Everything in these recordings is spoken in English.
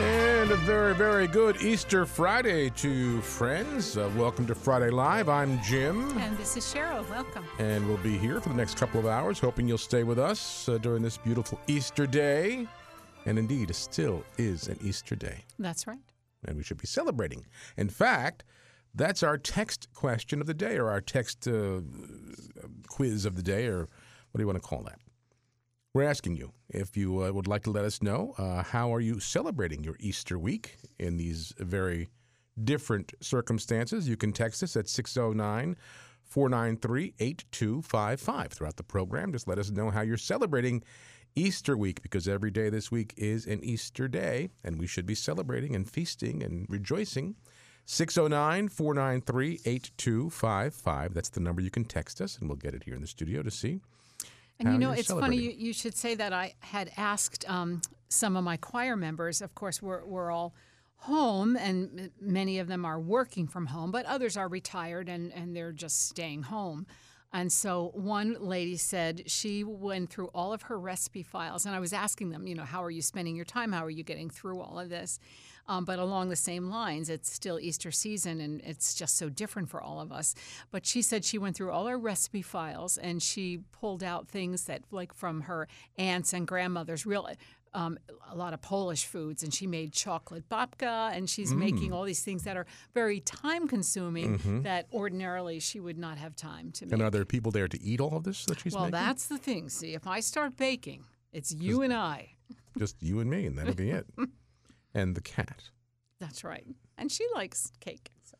And a very, very good Easter Friday to you, friends. Welcome to Friday Live. I'm Jim. And this is Cheryl. Welcome. And we'll be here for the next couple of hours, hoping you'll stay with us during this beautiful Easter day. And indeed, it still is an Easter day. That's right. And we should be celebrating. In fact, that's our text question of the day, or our text quiz of the day, or what do you want to call that? We're asking you if you would like to let us know how are you celebrating your Easter week in these very different circumstances. You can text us at 609-493-8255 throughout the program. Just let us know how you're celebrating Easter week, because every day this week is an Easter day, and we should be celebrating and feasting and rejoicing. 609-493-8255. That's the number you can text us, and we'll get it here in the studio to see. And you know, it's funny you should say that. I had asked some of my choir members. Of course, we're all home, and many of them are working from home, but others are retired and they're just staying home. And so one lady said she went through all of her recipe files, and I was asking them, you know, how are you spending your time? How are you getting through all of this? But along the same lines, it's still Easter season, and it's just so different for all of us. But she said she went through all her recipe files, and she pulled out things that, like, from her aunts and grandmothers, a lot of Polish foods, and she made chocolate babka, and she's making all these things that are very time-consuming that ordinarily she would not have time to make. And are there people there to eat all of this that she's making? Well, that's the thing. See, if I start baking, it's you and I. Just you and me, and that'll be it. And the cat. That's right. And she likes cake. So.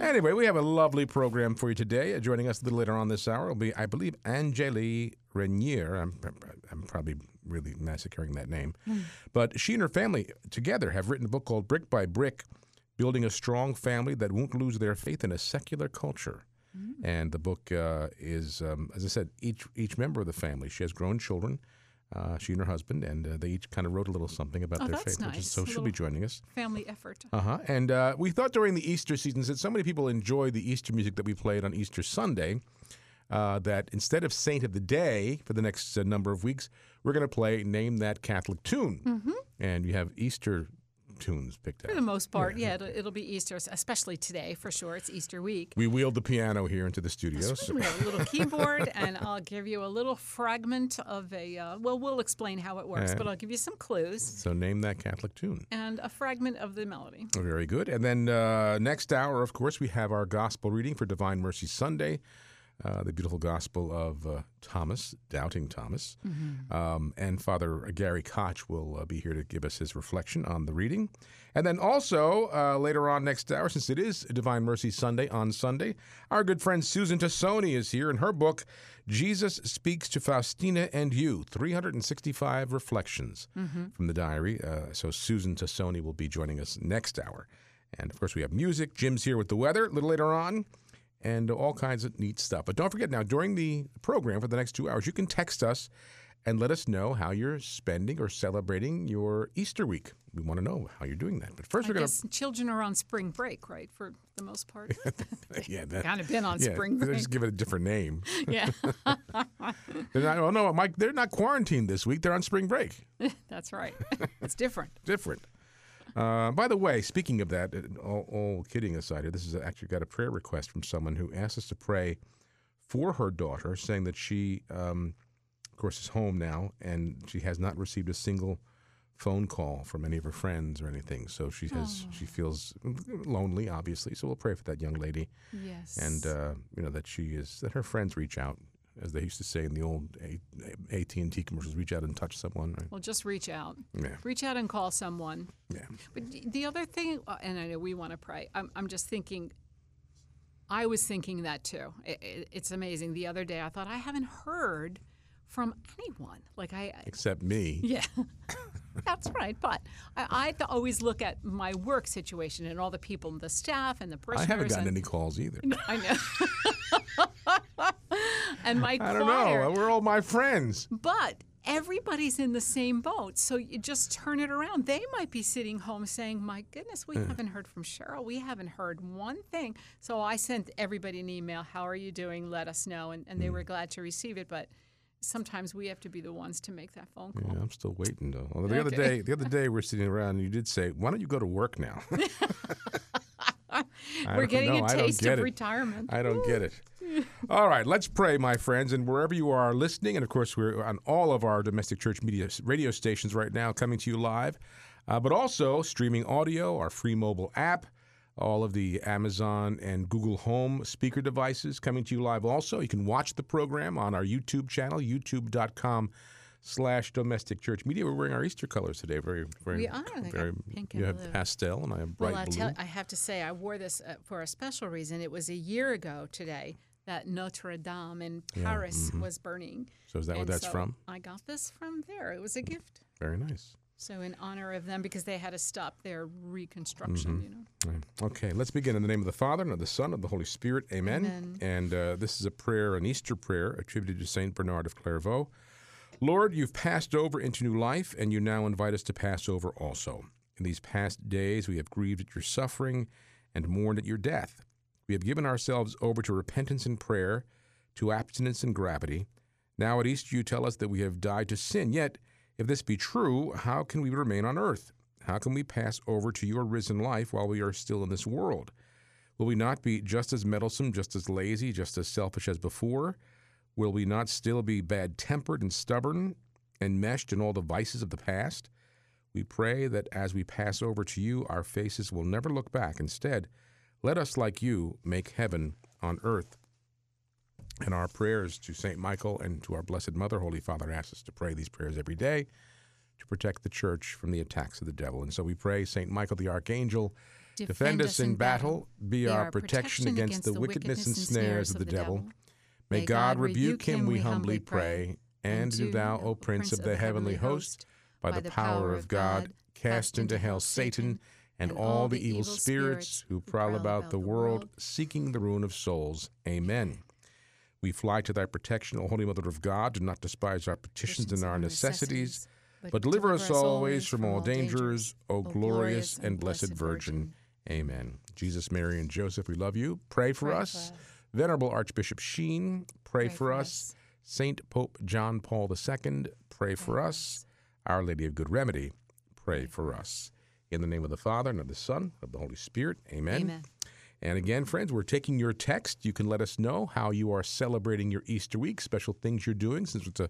Anyway, we have a lovely program for you today. Joining us a little later on this hour will be, I believe, Angèle Regnier. I'm probably really massacring that name. But she and her family together have written a book called Brick by Brick, Building a Strong Family That Won't Lose Their Faith in a Secular Culture. And the book is, as I said, each member of the family. She has grown children. She and her husband, and they each kind of wrote a little something about their faith. Nice. So she'll be joining us. Family effort. And we thought during the Easter season, since so many people enjoy the Easter music that we played on Easter Sunday, that instead of Saint of the Day for the next number of weeks, we're going to play Name That Catholic Tune. And you have Easter tunes picked out. For the most part, yeah. It'll be Easter, especially today, for sure. It's Easter week. We wheeled the piano here into the studio. So. We have a little keyboard, and I'll give you a little fragment of a, we'll explain how it works, but I'll give you some clues. So name that Catholic tune. And a fragment of the melody. Oh, very good. And then next hour, of course, we have our gospel reading for Divine Mercy Sunday, the beautiful gospel of Thomas, Doubting Thomas. And Father Gary Koch will be here to give us his reflection on the reading. And then also, later on next hour, since it is Divine Mercy Sunday on Sunday, our good friend Susan Tassone is here in her book, Jesus Speaks to Faustina and You, 365 Reflections from the diary. So Susan Tassone will be joining us next hour. And, of course, we have music. Jim's here with the weather a little later on. And all kinds of neat stuff. But don't forget now, during the program for the next 2 hours, you can text us and let us know how you're spending or celebrating your Easter week. We want to know how you're doing that. But first, we're going to. Children are on spring break, right? For the most part. They've kind of been on spring break. They just give it a different name. They're not, oh, no, Mike, they're not quarantined this week. They're on spring break. That's right. It's different. By the way, speaking of that, all kidding aside here, this is actually got a prayer request from someone who asked us to pray for her daughter, saying that she, of course, is home now, and she has not received a single phone call from any of her friends or anything. So she has, she feels lonely, obviously. So we'll pray for that young lady. Yes. And, you know, that she is, that her friends reach out. As they used to say in the old AT&T commercials, reach out and touch someone. Right? Well, just reach out. Yeah. Reach out and call someone. Yeah. But the other thing, and I know we want to pray, I'm just thinking, I was thinking that too. It's amazing. The other day I thought, I haven't heard from anyone. Except me. Yeah. That's right. But I always look at my work situation and all the people, the staff and the prisoners. I haven't gotten any calls either. I know. And my choir. I don't know. We're all my friends. But everybody's in the same boat, so you just turn it around. They might be sitting home saying, my goodness, we haven't heard from Cheryl. We haven't heard one thing. So I sent everybody an email, how are you doing? Let us know. And they were glad to receive it. But sometimes we have to be the ones to make that phone call. Yeah, I'm still waiting though. Although the other day we're sitting around and you did say, "Why don't you go to work now?" We're getting a taste of retirement. I don't get it. All right, let's pray, my friends. And wherever you are listening, and of course we're on all of our Domestic Church Media radio stations right now, coming to you live, but also streaming audio, our free mobile app, all of the Amazon and Google Home speaker devices coming to you live also. You can watch the program on our YouTube channel, youtube.com/Domestic Church Media. We're wearing our Easter colors today. We are. Pink and blue. You have pastel and I have bright blue. I have to say, I wore this for a special reason. It was a year ago today that Notre Dame in Paris was burning. So is that what that's from? I got this from there. It was a gift. Very nice. So in honor of them, because they had to stop their reconstruction, you know. Right. Okay, let's begin in the name of the Father, and of the Son, and of the Holy Spirit. Amen. Amen. And this is a prayer, an Easter prayer, attributed to Saint Bernard of Clairvaux. Lord, you've passed over into new life, and you now invite us to pass over also. In these past days, we have grieved at your suffering and mourned at your death. We have given ourselves over to repentance and prayer, to abstinence and gravity. Now at Easter, you tell us that we have died to sin, yet if this be true, how can we remain on earth? How can we pass over to your risen life while we are still in this world? Will we not be just as meddlesome, just as lazy, just as selfish as before? Will we not still be bad-tempered and stubborn, enmeshed in all the vices of the past? We pray that as we pass over to you, our faces will never look back. Instead, let us, like you, make heaven on earth. And our prayers to St. Michael and to our Blessed Mother, Holy Father, asks us to pray these prayers every day to protect the Church from the attacks of the devil. And so we pray, St. Michael the Archangel, defend us in battle, be our protection against the wickedness and snares of the devil. May God rebuke him, we humbly pray. And do thou, O Prince of the heavenly host, by the power of God, cast into hell Satan and all the evil spirits who prowl about the world, seeking the ruin of souls. Amen. We fly to thy protection, O Holy Mother of God. Do not despise our petitions and our necessities, but deliver us always from all dangers, O glorious and blessed Virgin. Amen. Jesus, Mary, and Joseph, we love you. Pray for us. Venerable Archbishop Sheen, pray for us. Saint Pope John Paul II, pray for us. Our Lady of Good Remedy, pray for us. In the name of the Father, and of the Son, of the Holy Spirit. Amen. Amen. And again, friends, we're taking your text. You can let us know how you are celebrating your Easter week, special things you're doing, since it's a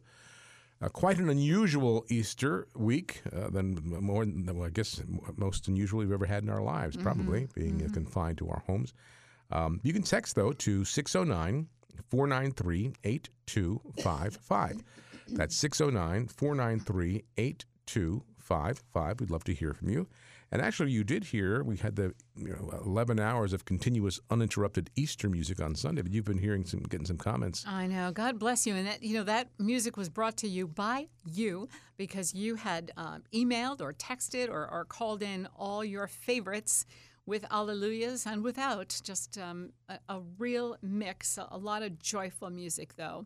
quite an unusual Easter week, than most unusual we've ever had in our lives, probably, being confined to our homes. You can text, though, to 609-493-8255. That's 609-493-8255. We'd love to hear from you. And actually, you did hear, we had the 11 hours of continuous, uninterrupted Easter music on Sunday, but you've been hearing getting some comments. I know. God bless you. And that, that music was brought to you by you because you had emailed or texted or called in all your favorites with alleluias and without, just a real mix, a lot of joyful music, though.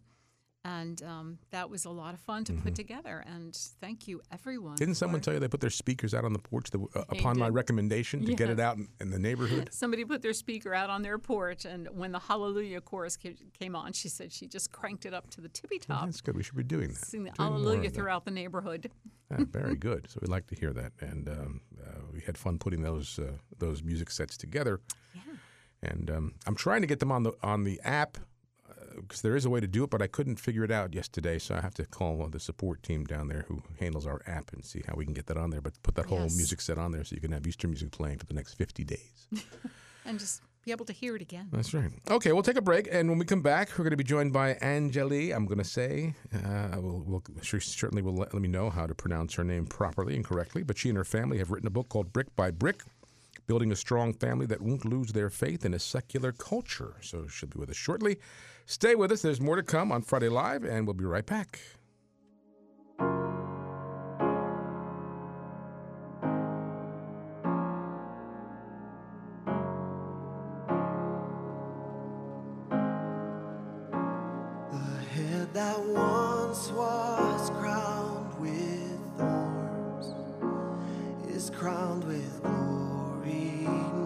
And that was a lot of fun to put together. And thank you, everyone. Didn't someone tell you they put their speakers out on the porch upon my recommendation to get it out in the neighborhood? Somebody put their speaker out on their porch. And when the Hallelujah chorus came on, she said she just cranked it up to the tippy top. Well, that's good. We should be doing that. Sing the Hallelujah throughout the neighborhood. Yeah, very good. So we'd like to hear that. And we had fun putting those music sets together. Yeah. And I'm trying to get them on the app, because there is a way to do it, but I couldn't figure it out yesterday, so I have to call the support team down there who handles our app and see how we can get that on there, but put that whole music set on there so you can have Easter music playing for the next 50 days. And just be able to hear it again. That's right. Okay, we'll take a break, and when we come back, we're going to be joined by Angèle. I'm going to say, she certainly will let me know how to pronounce her name properly and correctly, but she and her family have written a book called Brick by Brick, Building a Strong Family That Won't Lose Their Faith in a Secular Culture. So she'll be with us shortly. Stay with us. There's more to come on Friday Live, and we'll be right back. The head that once was crowned with thorns is crowned with gold.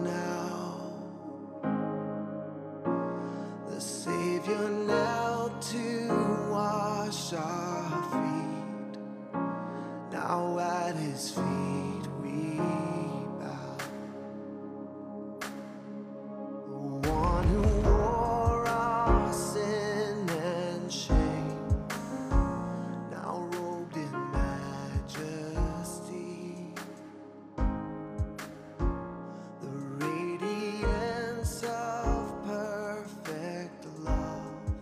Now, the Savior knelt to wash our Now at his feet we bow. The one who wore our sin and shame, now robed in majesty. The radiance of perfect love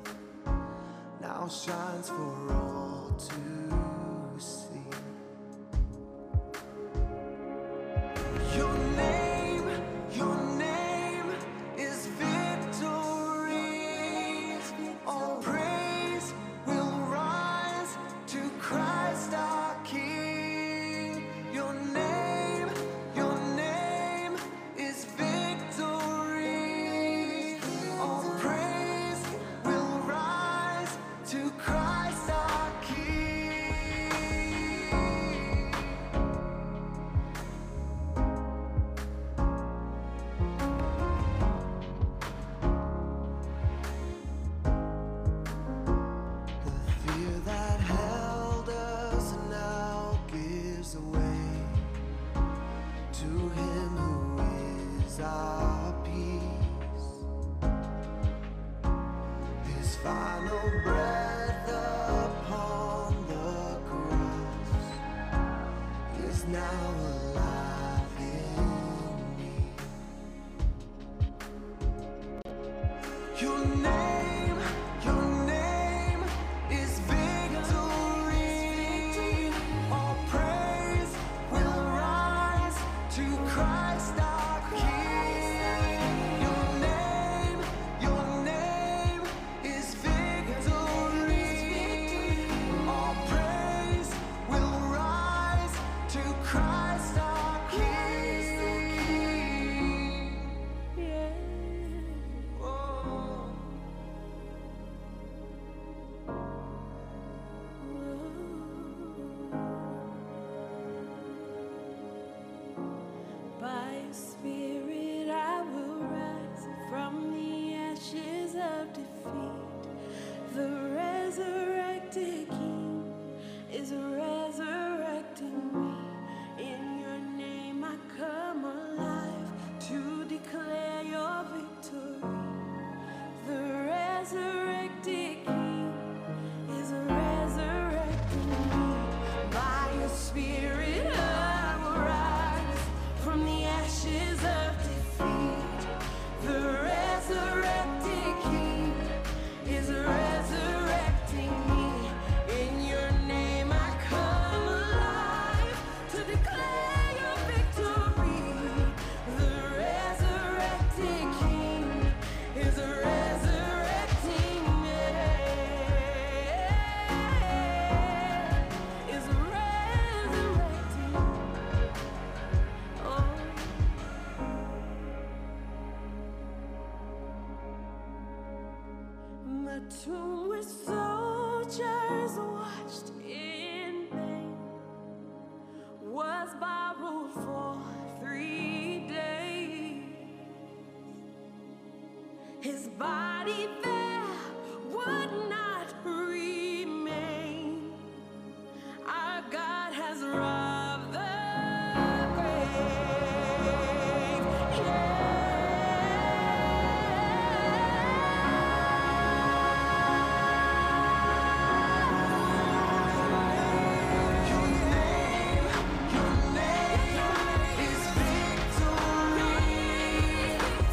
now shines for all to see. Your name is victory. All praise will rise to Christ our King. Your name is victory. All praise will rise to Christ our King. The fear that held us now gives way to him who is our peace. His final breath upon the cross is now alive in me. Your name is victory. All praise will rise to Christ our King. Your name is victory. All praise will rise to Christ our King. Oh. By your spirit I will rise from the ashes of defeat. The resurrected King is resurrecting me. In your name I come alive to declare your victory. The resurrected King is resurrecting me. By your spirit I will rise from the ashes of defeat. The resurrected King is resurrecting me. In your name I come alive to declare your victory. The resurrected King is resurrecting me. Is resurrecting. Oh. The tomb where soldiers watched in vain was borrowed for 3 days. His body there would not remain. Our God has robbed the grave. Your name is victory.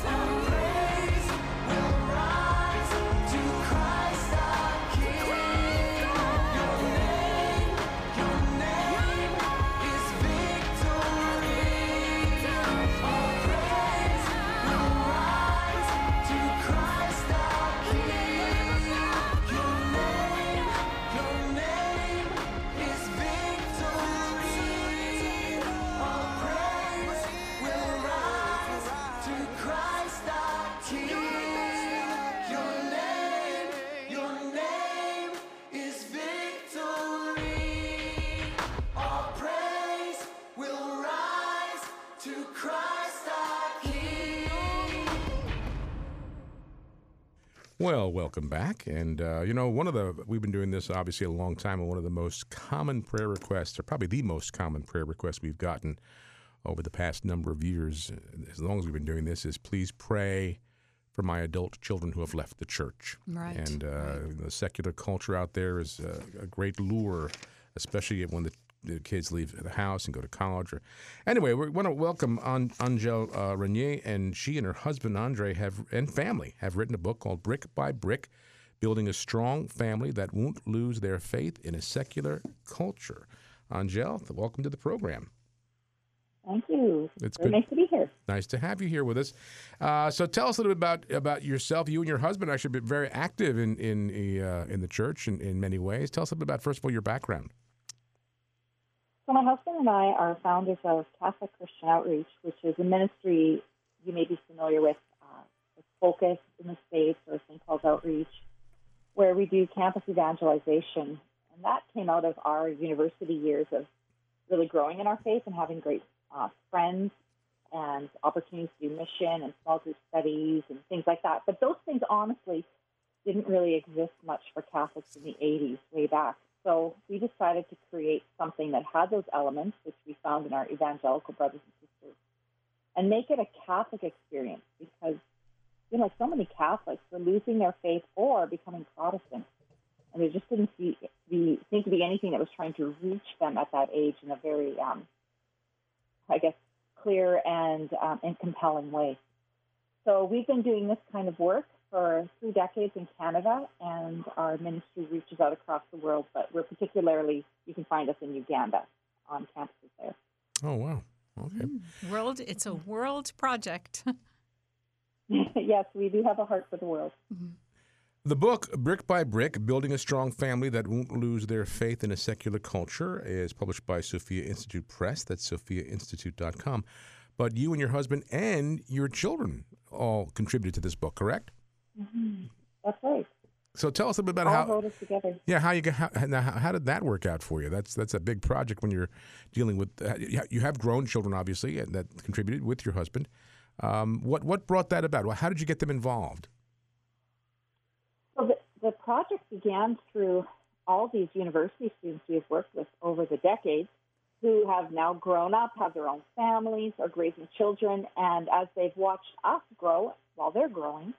All praise will rise Well, welcome back. And, we've been doing this obviously a long time, and one of the most common prayer requests, or probably the most common prayer request we've gotten over the past number of years, as long as we've been doing this, is please pray for my adult children who have left the church. Right. And the secular culture out there is a great lure, especially when the kids leave the house and go to college. Anyway, we want to welcome Angèle Regnier, and she and her husband, Andre, and family have written a book called Brick by Brick, Building a Strong Family That Won't Lose Their Faith in a Secular Culture. Angèle, welcome to the program. Thank you. It's very nice to be here. Nice to have you here with us. So tell us a little bit about yourself. You and your husband actually have been very active in the church in many ways. Tell us a little bit about, first of all, your background. So my husband and I are founders of Catholic Christian Outreach, which is a ministry you may be familiar with. It's focused in the States, or St. Paul's Outreach, where we do campus evangelization. And that came out of our university years of really growing in our faith and having great friends and opportunities to do mission and small group studies and things like that. But those things, honestly, didn't really exist much for Catholics in the 80s, way back. So we decided to create something that had those elements, which we found in our evangelical brothers and sisters, and make it a Catholic experience because, you know, so many Catholics were losing their faith or becoming Protestant, and there just didn't seem to be anything that was trying to reach them at that age in a very, clear and compelling way. So we've been doing this kind of work for 3 decades in Canada, and our ministry reaches out across the world, but we're particularly, you can find us in Uganda on campuses there. Oh, wow. Okay. It's a world project. Yes, we do have a heart for the world. Mm-hmm. The book, Brick by Brick, Building a Strong Family That Won't Lose Their Faith in a Secular Culture, is published by Sophia Institute Press. That's sophiainstitute.com. But you and your husband and your children all contributed to this book, correct? Mm-hmm. That's right. So tell us a bit about how. All wrote it together. Yeah, how did that work out for you? That's a big project when you're dealing with. You have grown children, obviously, and that contributed with your husband. What brought that about? How did you get them involved? Well, the project began through all these university students we have worked with over the decades, who have now grown up, have their own families, are raising children, and as they've watched us grow while they're growing,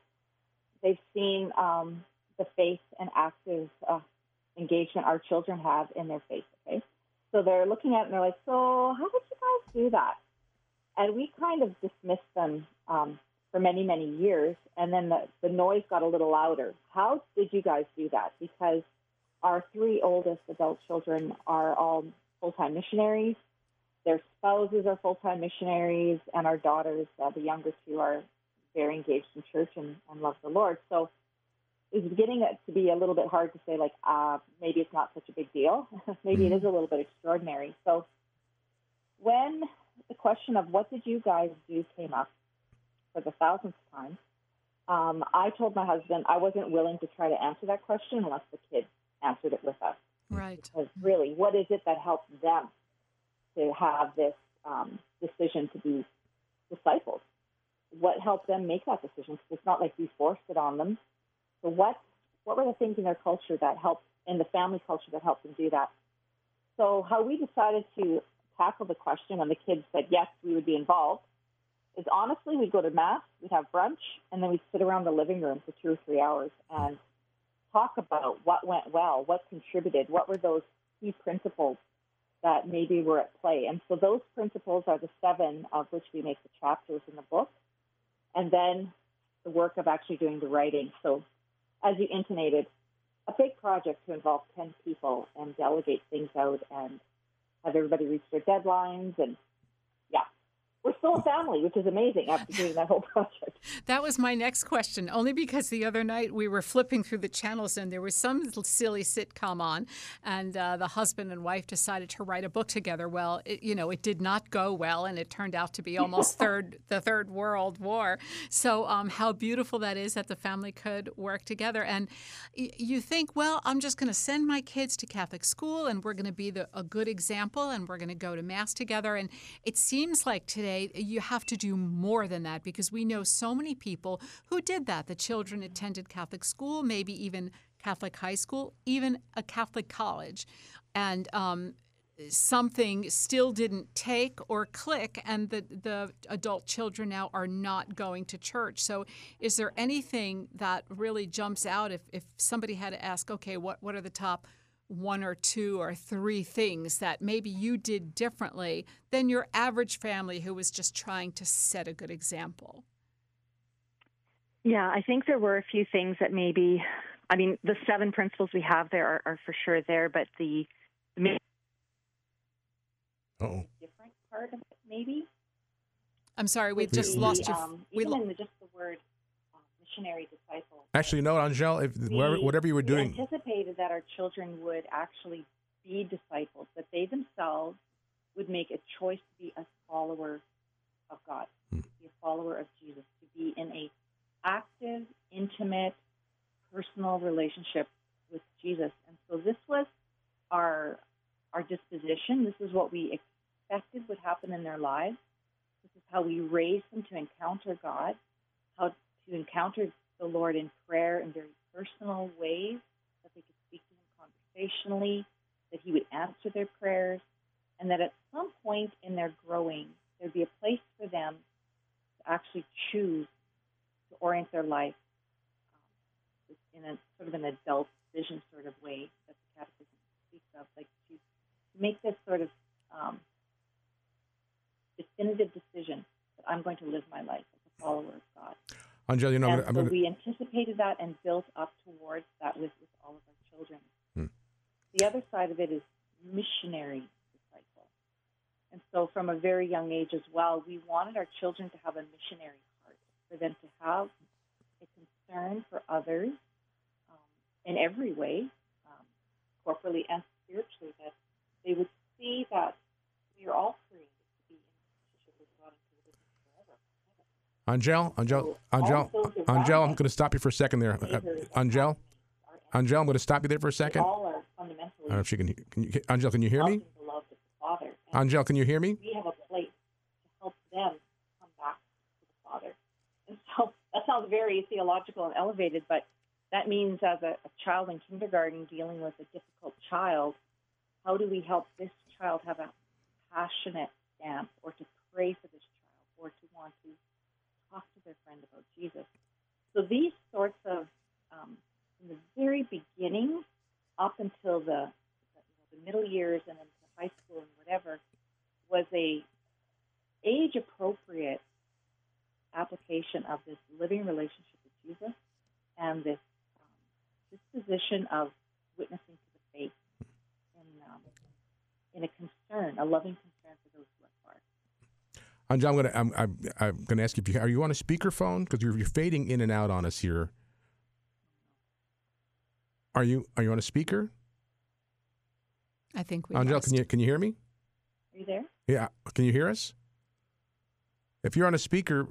they've seen the faith and active engagement our children have in their faith. Okay? So they're looking at it and they're like, so how did you guys do that? And we kind of dismissed them for many, many years, and then the noise got a little louder. How did you guys do that? Because our 3 oldest adult children are all full-time missionaries. Their spouses are full-time missionaries, and our daughters, the younger 2, are very engaged in church and love the Lord. So it's beginning to be a little bit hard to say, like, maybe it's not such a big deal. Maybe it is a little bit extraordinary. So when the question of what did you guys do came up for the 1000th time, I told my husband I wasn't willing to try to answer that question unless the kids answered it with us. Right. Because really, what is it that helped them to have this decision to be disciples? What helped them make that decision? Because it's not like we forced it on them. So what were the things in their culture that helped, in the family culture, that helped them do that? So how we decided to tackle the question, and the kids said, yes, we would be involved, is honestly we'd go to Mass, we'd have brunch, and then we'd sit around the living room for 2 or 3 hours and talk about what went well, what contributed, what were those key principles that maybe were at play. And so those principles are the 7 of which we make the chapters in the book, and then the work of actually doing the writing. So as you intonated, a big project to involve 10 people and delegate things out and have everybody reach their deadlines. And yeah, we're still a family, which is amazing after doing that whole project. That was my next question, only because the other night we were flipping through the channels and there was some little silly sitcom on, and the husband and wife decided to write a book together. Well, it did not go well, and it turned out to be almost the Third World War. So how beautiful that is that the family could work together. And you think, well, I'm just going to send my kids to Catholic school, and we're going to be a good example, and we're going to go to Mass together. And it seems like today you have to do more than that, because we know so many people who did that. The children attended Catholic school, maybe even Catholic high school, even a Catholic college, and something still didn't take or click, and the adult children now are not going to church. So is there anything that really jumps out if somebody had to ask, okay, what are the top one or two or three things that maybe you did differently than your average family who was just trying to set a good example? Yeah, I think there were a few things that maybe, I mean, the seven principles we have there are for sure there, but the different part of it, maybe. I'm sorry, we've just lost you. The word missionary disciple. Actually, no, Angèle, whatever you were doing. We anticipated that our children would actually be disciples, that they themselves would make a choice to be a follower of God, to be a follower of Jesus, to be in an active, intimate, personal relationship with Jesus. And so this was our disposition. This is what we expected would happen in their lives. This is how we raised them to encounter God, how to encounter the Lord in prayer in very personal ways, that they could speak to Him conversationally, that He would answer their prayers, and that at some point in their growing, there'd be a place for them to actually choose to orient their life in a sort of an adult vision sort of way that the Catechism speaks of, like to make this sort of definitive decision that I'm going to live my life as a follower of God. Angèle, you know, we anticipated that and built up towards that with all of our children. The other side of it is missionary disciple. And so from a very young age as well, we wanted our children to have a missionary heart, for them to have a concern for others in every way, corporally and spiritually, that they would see that we are all created to be in relationship with God and to live forever. Angèle, I'm going to stop you for a second there. Angèle, I'm going to stop you there for a second. All are fundamentally. I don't know if she can you, Angèle, can you hear me? Angèle, can you hear me? We have a place to help them come back to the Father. And so that sounds very theological and elevated, but that means as a child in kindergarten dealing with a difficult child, how do we help this child have a passionate stance, or to pray for this child, or to want to talk to their friend about Jesus? So these sorts of, from the very beginning up until the middle years and into high school and whatever, was a age-appropriate application of this living relationship with Jesus and this disposition of witnessing to the faith in a concern, a loving concern for those who are far. Angèle, I'm gonna ask you are you on a speakerphone, because you're fading in and out on us here. Are you on a speaker? I think we. Angèle, lost. Can you hear me? Are you there? Yeah, can you hear us? If you're on a speaker,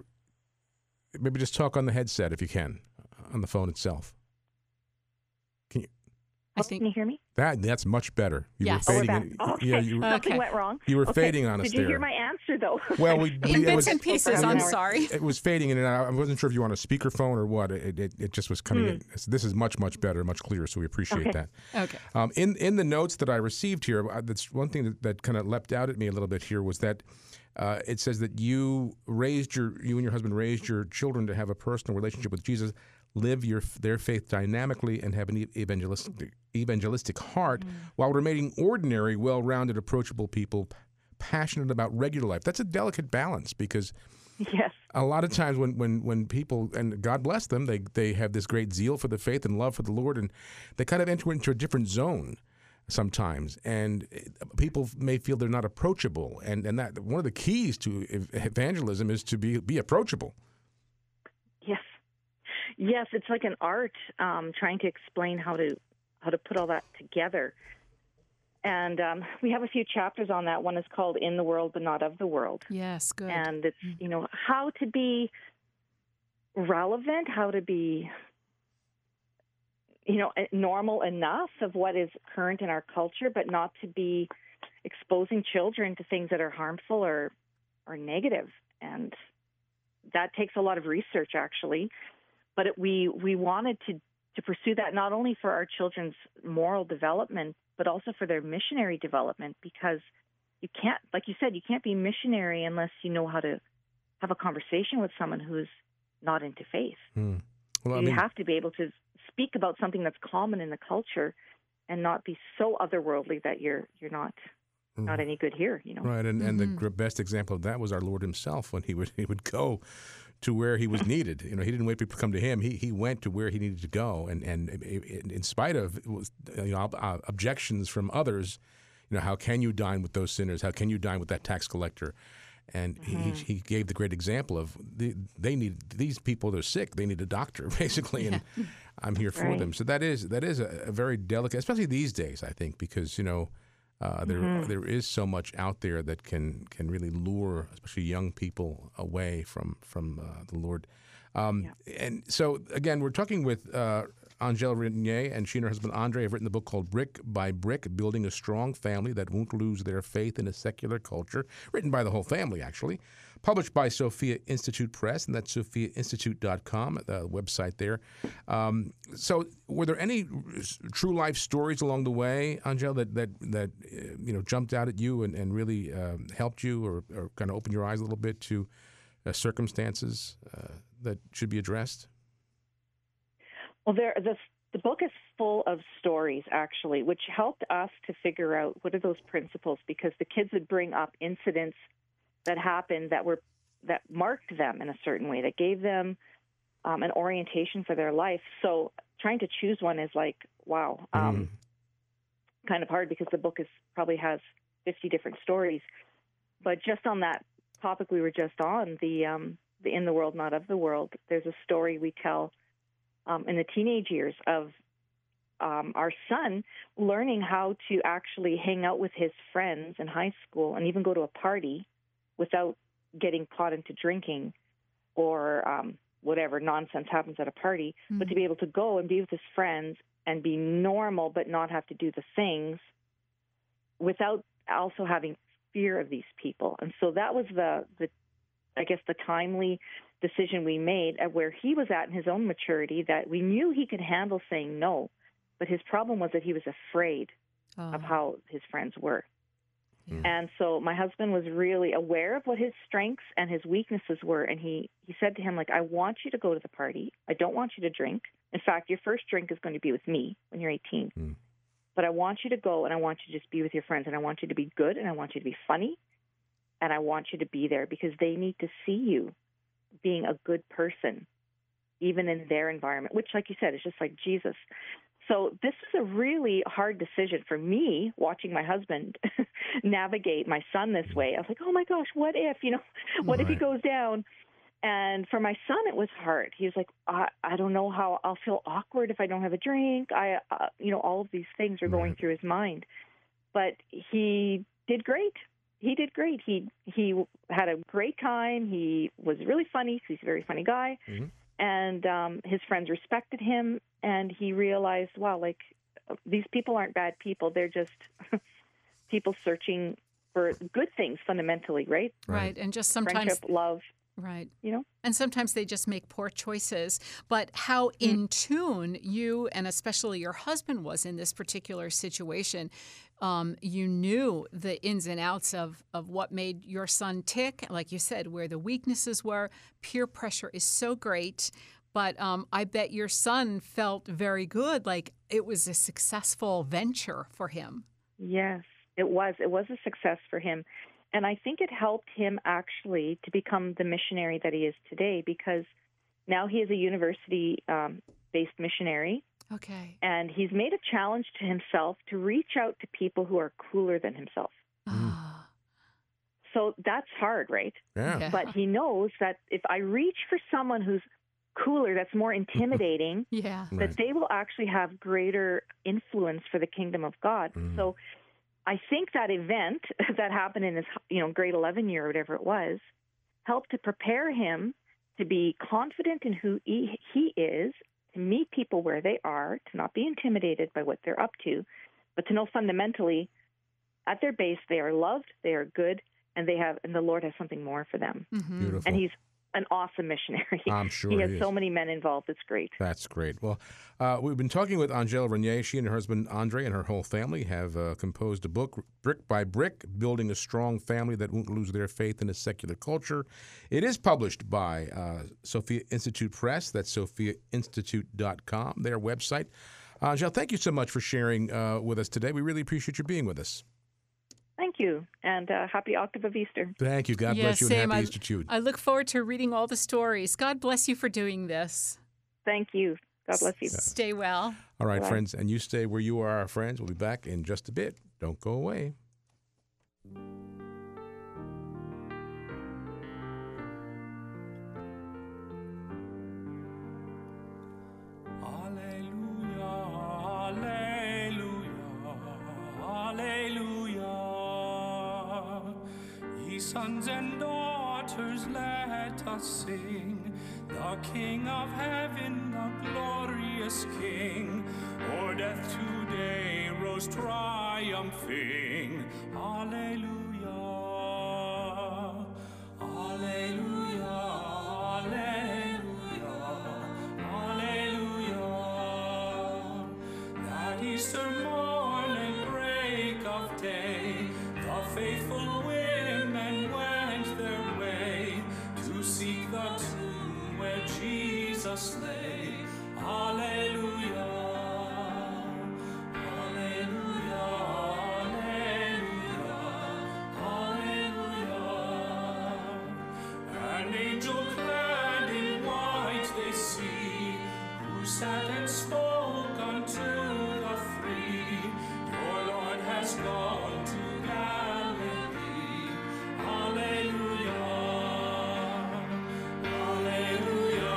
maybe just talk on the headset if you can, on the phone itself. Can you hear me? That's much better. Yes. Were fading. Oh, okay. Something went wrong. You were fading on us there. Did you hear my answer, though? Well, in bits and pieces, I'm sorry. It was fading, and I wasn't sure if you were on a speakerphone or what. It just was coming in. This is much, much better, much clearer, so we appreciate that. Okay. In the notes that I received here, that's one thing that kind of leapt out at me a little bit here, was that it says that you and your husband raised your children to have a personal relationship with Jesus, live their faith dynamically, and have an evangelistic heart, while remaining ordinary, well-rounded, approachable people, passionate about regular life. That's a delicate balance, because a lot of times when people, and God bless them, they have this great zeal for the faith and love for the Lord, and they kind of enter into a different zone sometimes, and people may feel they're not approachable, and that one of the keys to evangelism is to be approachable. Yes, it's like an art, trying to explain how to put all that together. And we have a few chapters on that. One is called "In the World but Not of the World." Yes, good. And it's how to be relevant, how to be normal enough of what is current in our culture, but not to be exposing children to things that are harmful or are negative, and that takes a lot of research, actually. But we wanted to pursue that not only for our children's moral development, but also for their missionary development, because you can't, like you said, you can't be missionary unless you know how to have a conversation with someone who's not into faith. Mm. Well, you have to be able to speak about something that's common in the culture and not be so otherworldly that you're not any good here, you know. Right, and the best example of that was our Lord himself when he would go to where he was needed. You know, he didn't wait for people to come to him. He went to where he needed to go, and in spite of objections from others, you know, how can you dine with those sinners? How can you dine with that tax collector? And he gave the great example of these people, they're sick, they need a doctor, basically, and I'm here for them. So that is a very delicate, especially these days, I think, because, you know, there is so much out there that can really lure, especially young people, away from the Lord. And so, again, we're talking with Angèle Regnier, and she and her husband Andre have written the book called Brick by Brick, Building a Strong Family That Won't Lose Their Faith in a Secular Culture, written by the whole family, actually, published by Sophia Institute Press, and that's sophiainstitute.com, the website there. So were there any true life stories along the way, Angèle, that you know, jumped out at you and really helped you or kind of opened your eyes a little bit to circumstances that should be addressed? Well, the book is full of stories, actually, which helped us to figure out what are those principles, because the kids would bring up incidents that happened that marked them in a certain way, that gave them an orientation for their life. So trying to choose one is like, wow, kind of hard, because the book probably has 50 different stories. But just on that topic we were just on, the in the world, not of the world, there's a story we tell in the teenage years of our son learning how to actually hang out with his friends in high school and even go to a party without getting caught into drinking or whatever nonsense happens at a party, but to be able to go and be with his friends and be normal but not have to do the things without also having fear of these people. And so that was the timely decision we made at where he was at in his own maturity, that we knew he could handle saying no, but his problem was that he was afraid of how his friends were. Yeah. And so my husband was really aware of what his strengths and his weaknesses were, and he said to him, like, I want you to go to the party. I don't want you to drink. In fact, your first drink is going to be with me when you're 18. Mm. But I want you to go, and I want you to just be with your friends, and I want you to be good, and I want you to be funny, and I want you to be there because they need to see you being a good person, even in their environment, which, like you said, is just like Jesus. So this is a really hard decision for me, watching my husband navigate my son this way. I was like, oh, my gosh, what if, you know, what if he goes down? And for my son, it was hard. He was like, I don't know how I'll feel awkward if I don't have a drink. You know, all of these things were going through his mind. But he did great. He did great. He had a great time. He was really funny. He's a very funny guy. Mm-hmm. And his friends respected him, and he realized, wow, like, these people aren't bad people. They're just people searching for good things fundamentally, right? Right, and just sometimes— friendship, love. Right. You know? And sometimes they just make poor choices. But how in tune you, and especially your husband, was in this particular situation. You knew the ins and outs of what made your son tick, like you said, where the weaknesses were. Peer pressure is so great. But I bet your son felt very good, like it was a successful venture for him. Yes, it was. It was a success for him. And I think it helped him actually to become the missionary that he is today, because now he is a university-based missionary. Okay. And he's made a challenge to himself to reach out to people who are cooler than himself. So that's hard, right? Yeah. But he knows that if I reach for someone who's cooler, that's more intimidating, that they will actually have greater influence for the kingdom of God. Mm. So I think that event that happened in his, you know, grade 11 year or whatever it was, helped to prepare him to be confident in who he is, to meet people where they are, to not be intimidated by what they're up to, but to know fundamentally at their base they are loved, they are good, and they have, and the Lord has something more for them. Mm-hmm. Beautiful. And he's an awesome missionary. I'm sure he has so many men involved. It's great. That's great. Well, we've been talking with Angèle Regnier. She and her husband Andre and her whole family have composed a book, Brick by Brick, Building a Strong Family That Won't Lose Their Faith in a Secular Culture. It is published by Sophia Institute Press. That's sophiainstitute.com, their website. Angèle, thank you so much for sharing with us today. We really appreciate you being with us. Thank you, and happy Octave of Easter. Thank you. God bless you, and happy Easter too. I look forward to reading all the stories. God bless you for doing this. Thank you. God bless you. Stay well. All right, friends, and you stay where you are, friends. We'll be back in just a bit. Don't go away. Sons and daughters, let us sing the King of Heaven, the glorious King. O'er death today rose triumphing. Alleluia, alleluia, alleluia, alleluia. That Easter morning, break of day, the faithful will. Jesus lay, alleluia, alleluia, alleluia, alleluia. An angel clad in white they see, who sat and spoke unto the three. Your Lord has gone to Galilee, alleluia. Hallelujah,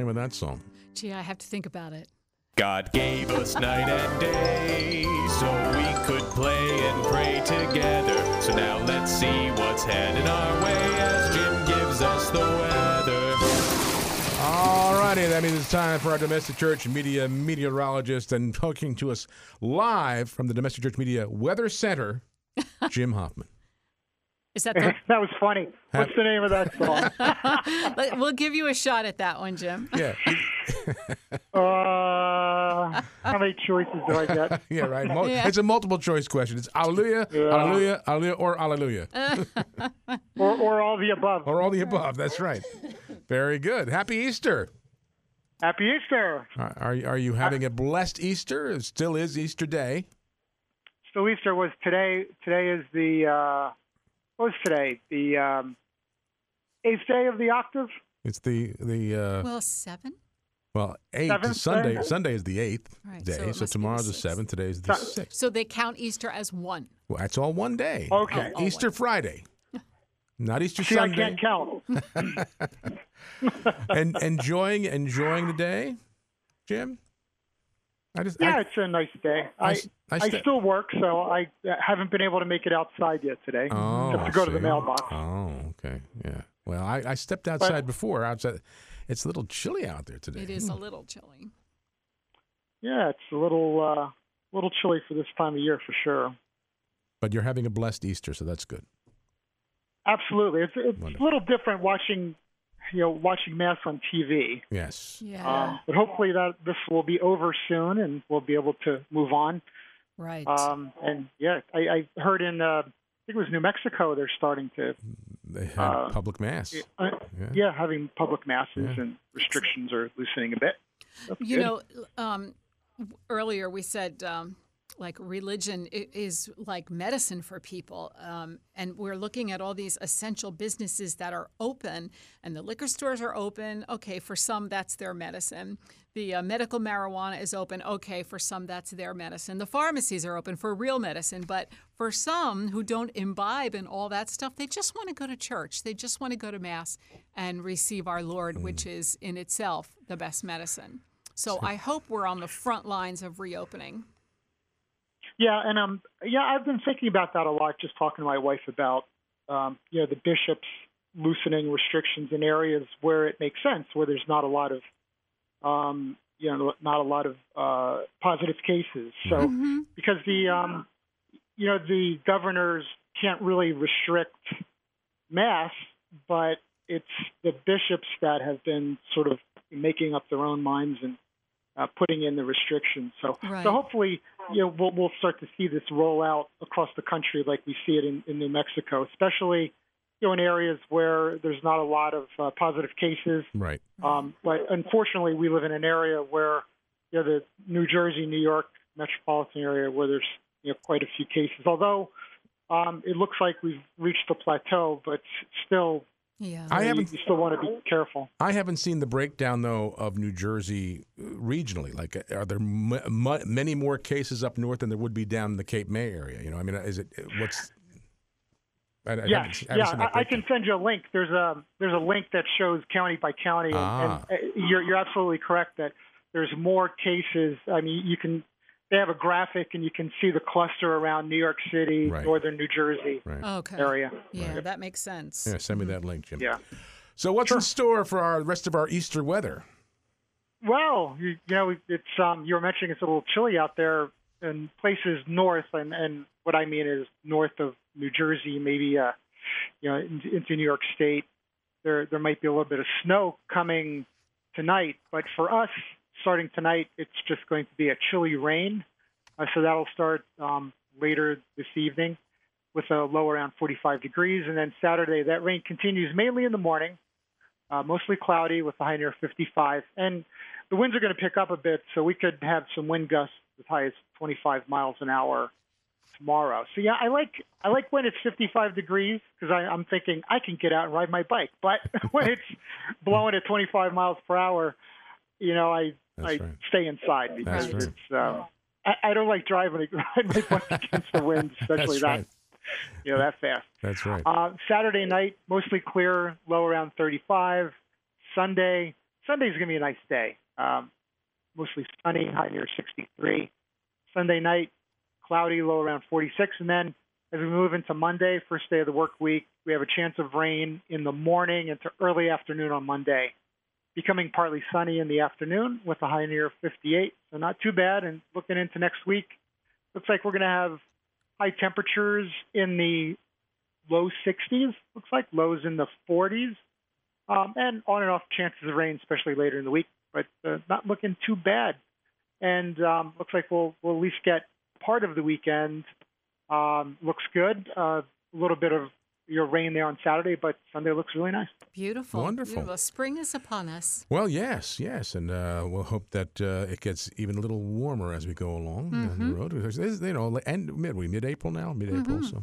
name of that song? Gee, I have to think about it. God gave us night and day so we could play and pray together. So now let's see what's headed our way as Jim gives us the weather. All righty, that means it's time for our Domestic Church Media meteorologist and talking to us live from the Domestic Church Media Weather Center, Jim Hoffman. Is that the... That was funny. What's the name of that song? We'll give you a shot at that one, Jim. Yeah. How many choices do I get? Yeah, right. It's a multiple choice question. It's hallelujah, hallelujah, hallelujah, or hallelujah. or all the above. Or all the above. That's right. Very good. Happy Easter. Happy Easter. Are you having a blessed Easter? It still is Easter Day. Still Easter was today. Today is the... What was today? The eighth day of the octave? It's seven? Well, eight. Seventh is Sunday. Day? Sunday is the eighth day. So tomorrow's the seventh. Today is the sixth. So they count Easter as one. Well, that's all one day. Okay. Oh, Easter Friday. Not Easter Sunday. I can't count. And enjoying the day, Jim? It's a nice day. I still work, so I haven't been able to make it outside yet today. Oh, have to go to the mailbox. Oh, okay, yeah. Well, I stepped outside before. Outside, it's a little chilly out there today. It is a little chilly. Yeah, it's a little chilly for this time of year for sure. But you're having a blessed Easter, so that's good. Absolutely, it's a little different watching Mass on TV. Yes. Yeah. But hopefully this will be over soon and we'll be able to move on. Right. I heard in, I think it was New Mexico, they're starting to... They have public Mass. Having public Masses and restrictions are loosening a bit. That's good. Earlier we said... religion is like medicine for people. And we're looking at all these essential businesses that are open, and the liquor stores are open. Okay, for some, that's their medicine. The medical marijuana is open. Okay, for some, that's their medicine. The pharmacies are open for real medicine. But for some who don't imbibe in all that stuff, they just want to go to church. They just want to go to Mass and receive our Lord, which is in itself the best medicine. So I hope we're on the front lines of reopening. Yeah, and I've been thinking about that a lot, just talking to my wife about the bishops loosening restrictions in areas where it makes sense, where there's not a lot of positive cases. So because the the governors can't really restrict Mass, but it's the bishops that have been sort of making up their own minds and putting in the restrictions. So, hopefully, we'll start to see this roll out across the country like we see it in New Mexico, especially, in areas where there's not a lot of positive cases. Right. But unfortunately, we live in an area where, the New Jersey, New York metropolitan area where there's, quite a few cases. Although it looks like we've reached the plateau, but still, yeah. You still want to be careful. I haven't seen the breakdown, though, of New Jersey regionally. Like, are there many more cases up north than there would be down in the Cape May area? I can send you a link. There's a link that shows county by county, and you're absolutely correct that there's more cases. I mean, they have a graphic, and you can see the cluster around New York City, northern New Jersey area. Yeah, that makes sense. Yeah, send me that link, Jim. Yeah. So what's in store for our rest of our Easter weather? Well, it's you were mentioning it's a little chilly out there in places north, and what I mean is north of New Jersey, maybe into New York State. There might be a little bit of snow coming tonight, but for us, starting tonight, it's just going to be a chilly rain, so that'll start later this evening with a low around 45 degrees. And then Saturday, that rain continues mainly in the morning, mostly cloudy with a high near 55. And the winds are going to pick up a bit, so we could have some wind gusts as high as 25 miles an hour tomorrow. So, yeah, I like when it's 55 degrees because I'm thinking I can get out and ride my bike. But when it's blowing at 25 miles per hour, I stay inside because it's I don't like driving my bike against the wind, especially that fast. That's right. Saturday night, mostly clear, low around 35. Sunday, Sunday's going to be a nice day. Mostly sunny, high near 63. Sunday night, cloudy, low around 46. And then as we move into Monday, first day of the work week, we have a chance of rain in the morning into early afternoon on Monday, becoming partly sunny in the afternoon with a high near 58. So not too bad. And looking into next week, looks like we're going to have high temperatures in the low 60s, looks like lows in the 40s, and on and off chances of rain, especially later in the week, but not looking too bad. And looks like we'll at least get part of the weekend. Looks good. A little bit of your rain there on Saturday, but Sunday looks really nice. Beautiful. Wonderful. Beautiful. Spring is upon us. Well, yes. And we'll hope that it gets even a little warmer as we go along down the road. Because, you know, and mid-April now, so.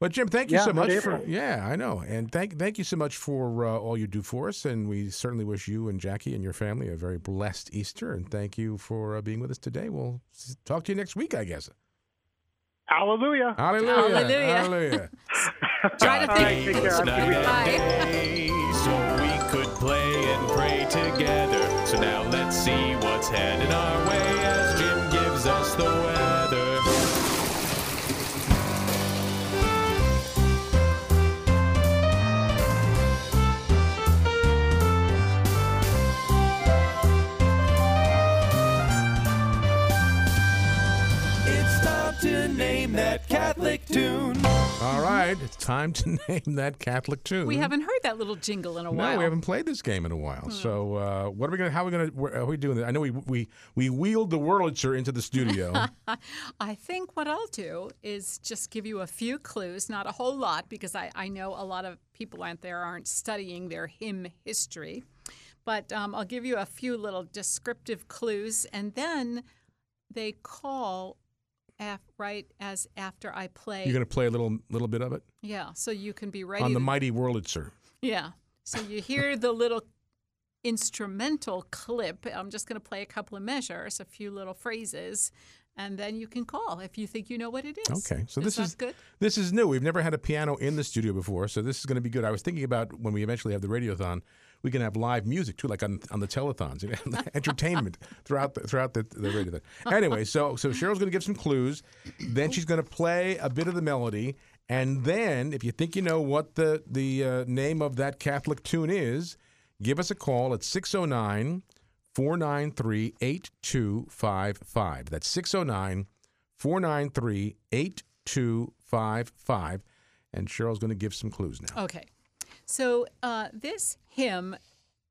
But Jim, thank you so much. I know, and thank you so much for all you do for us, and we certainly wish you and Jackie and your family a very blessed Easter. And thank you for being with us today. We'll talk to you next week, I guess. Hallelujah! Hallelujah! Hallelujah! Hallelujah. Try to think. Bye. So we could play and pray together. So now let's see what's headed our way as Jim gives us the weather. Name that Catholic tune. All right, it's time to name that Catholic tune. We haven't heard that little jingle in a while. No, we haven't played this game in a while. So, what are we going? How are we going to? Are we doing this? I know we wheeled the Wurlitzer into the studio. I think what I'll do is just give you a few clues, not a whole lot, because I know a lot of people out there aren't studying their hymn history, but I'll give you a few little descriptive clues, and then they call. Right as after I play. You're going to play a little bit of it? Yeah, so you can be ready. On the mighty Wurlitzer. Yeah, so you hear the little instrumental clip. I'm just going to play a couple of measures, a few little phrases, and then you can call if you think you know what it is. Okay, so this is good. This is new. We've never had a piano in the studio before, so this is going to be good. I was thinking about when we eventually have the Radiothon, we can have live music too, like on the telethons, entertainment throughout the Radiothon. Anyway, so Cheryl's going to give some clues, then she's going to play a bit of the melody, and then if you think you know what the name of that Catholic tune is, give us a call at 609-493-8255. That's 609-493-8255, and Cheryl's going to give some clues now. Okay. So this hymn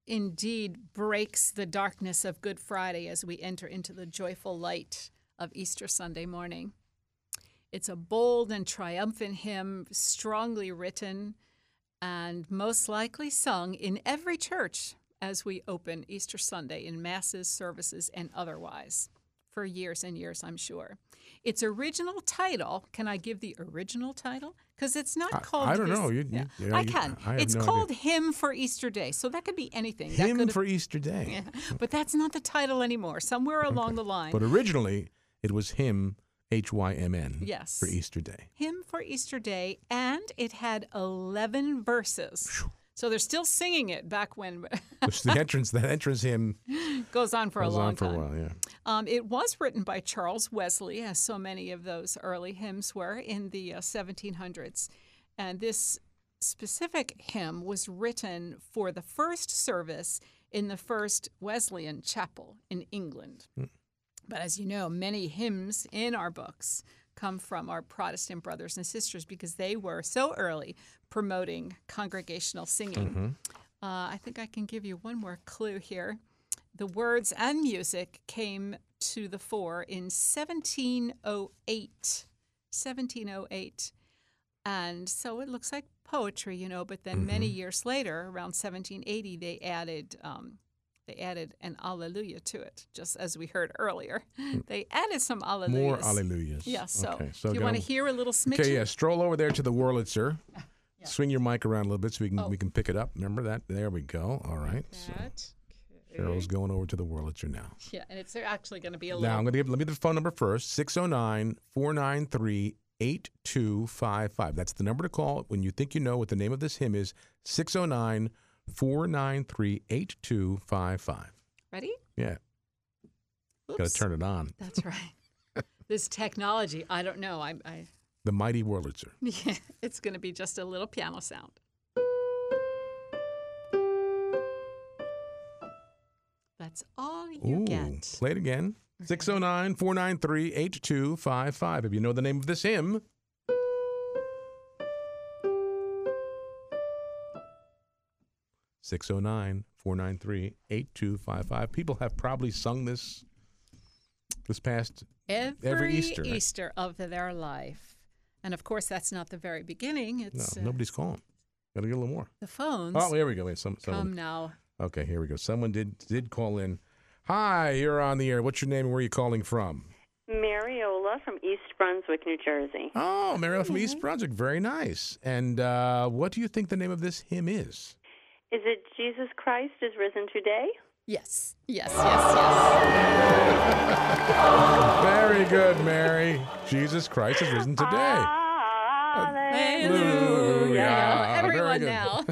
indeed breaks the darkness of Good Friday as we enter into the joyful light of Easter Sunday morning. It's a bold and triumphant hymn, strongly written and most likely sung in every church as we open Easter Sunday in masses, services, and otherwise for years and years, I'm sure. Its original title, can I give the original title? Because it's not called... I don't know. I can. It's called Hymn for Easter Day, so that could be anything. Hymn for Easter Day. Yeah. But that's not the title anymore, somewhere along the line. But originally, it was Hymn, Hymn, yes. for Easter Day. Hymn for Easter Day, and it had 11 verses. Whew. So they're still singing it back when the entrance hymn goes on for a long time. It was written by Charles Wesley, as so many of those early hymns were in the 1700s, and this specific hymn was written for the first service in the first Wesleyan chapel in England. But as you know, many hymns in our books come from our Protestant brothers and sisters because they were so early promoting congregational singing. I think I can give you one more clue here. The words and music came to the fore in 1708. And so it looks like poetry, but then many years later, around 1780, they added an alleluia to it, just as we heard earlier. They added some alleluias. More alleluias. Yeah, so do you want to hear a little smidgen? Okay, yeah, stroll over there to the Wurlitzer. Yeah. Swing your mic around a little bit so we can pick it up. Remember that? There we go. All right. Cheryl's going over to the Wurlitzer now. Yeah, and it's actually going to be a little... Now, I'm going to give... Let me give the phone number first, 609-493-8255. That's the number to call when you think you know what the name of this hymn is, 609 493-8255. Ready? Yeah. Oops. Got to turn it on. That's right. This technology, I don't know. I The mighty Wurlitzer. Yeah, it's going to be just a little piano sound. That's all you get. Play it again. Okay. 609-493-8255. If you know the name of this hymn. People have probably sung this past every Easter. Easter of their life. And, of course, that's not the very beginning. It's nobody's calling. Got to get a little more. The phones. Oh, here we go. Wait, someone. Come now. Okay, here we go. Someone did call in. Hi, you're on the air. What's your name and where are you calling from? Mariola from East Brunswick, New Jersey. Oh, Mariola from East Brunswick. Very nice. And what do you think the name of this hymn is? Is it Jesus Christ is Risen Today? Yes. Yes, yes, yes. Very good, Mary. Jesus Christ is risen today. Hallelujah. Everyone now.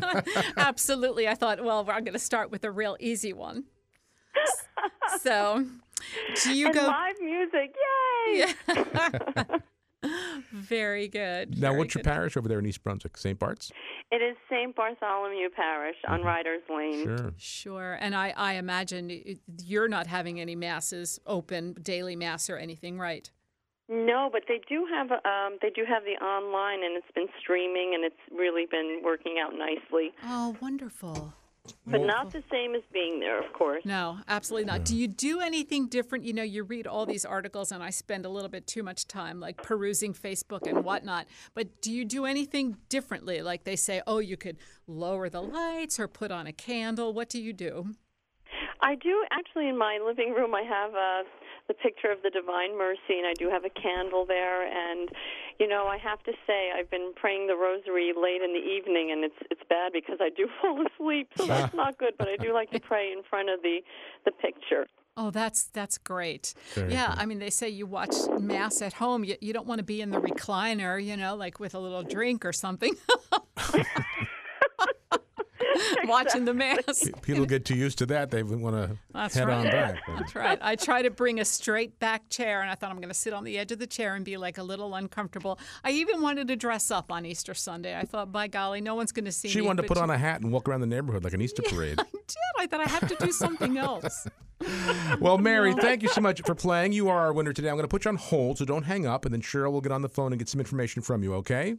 Absolutely. I thought, well, I'm going to start with a real easy one. So, do you go live music? Yay! Yeah. Very good. Now, what's your parish over there in East Brunswick? St. Bart's? It is Saint Bartholomew Parish on Riders Lane. Sure. And I imagine you're not having any masses open, daily mass or anything, right? No, but they do have the online, and it's been streaming, and it's really been working out nicely. Oh, wonderful. But not the same as being there, of course. No, absolutely not. Do you do anything different? You know, you read all these articles, and I spend a little bit too much time, like, perusing Facebook and whatnot. But do you do anything differently? Like, they say, oh, you could lower the lights or put on a candle. What do you do? I do. Actually, in my living room, I have the picture of the Divine Mercy, and I do have a candle there. And, you know, I have to say I've been praying the rosary late in the evening, and it's bad because I do fall asleep, so that's not good. But I do like to pray in front of the picture. Oh, that's great. Very yeah, good. I mean, they say you watch Mass at home. You don't want to be in the recliner, you know, like with a little drink or something. Watching the Mass. People get too used to that. They want to head on back. That's right. I try to bring a straight back chair, and I thought I'm going to sit on the edge of the chair and be like a little uncomfortable. I even wanted to dress up on Easter Sunday. I thought, by golly, no one's going to see me. She wanted to put on a hat and walk around the neighborhood like an Easter parade. I did. I thought I have to do something else. Well, Mary, thank you so much for playing. You are our winner today. I'm going to put you on hold, so don't hang up, and then Cheryl will get on the phone and get some information from you, okay?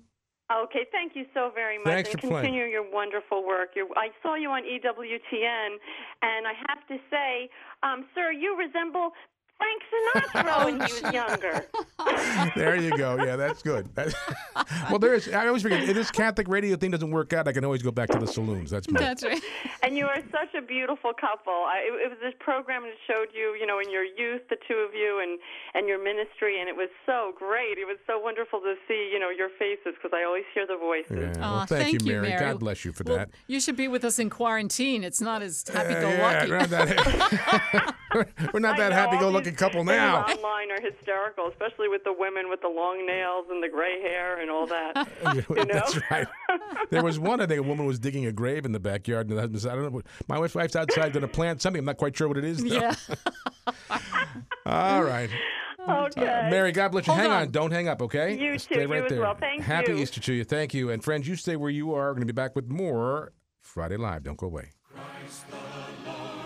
Okay, thank you so very much. Thanks and for continue playing. Your wonderful work. I saw you on EWTN, and I have to say, sir, you resemble Frank Sinatra when he was younger. There you go. Yeah, that's good. Well, I always forget, if this Catholic radio thing doesn't work out, I can always go back to the saloons. That's right. And you are such a beautiful couple. It was this program that showed you, you know, in your youth, the two of you and your ministry, and it was so great. It was so wonderful to see, you know, your faces, because I always hear the voices. Yeah. Well, thank you, Mary. God bless you for that. You should be with us in quarantine. It's not as happy-go-lucky. We're not that happy-go-lucky couple now. Online are hysterical, especially with the women with the long nails and the gray hair and all that. You know? That's right. There was one, I think, a woman was digging a grave in the backyard, and the husband said, I don't know, my wife's outside going to plant something. I'm not quite sure what it is, though. Yeah. All right. Okay. Mary, God bless you. Hold on. Don't hang up, okay? You stay too. Right you there. As well. Thank you. Happy Easter to you. Thank you. And friends, you stay where you are. We're going to be back with more Friday Live. Don't go away. Christ the Lord.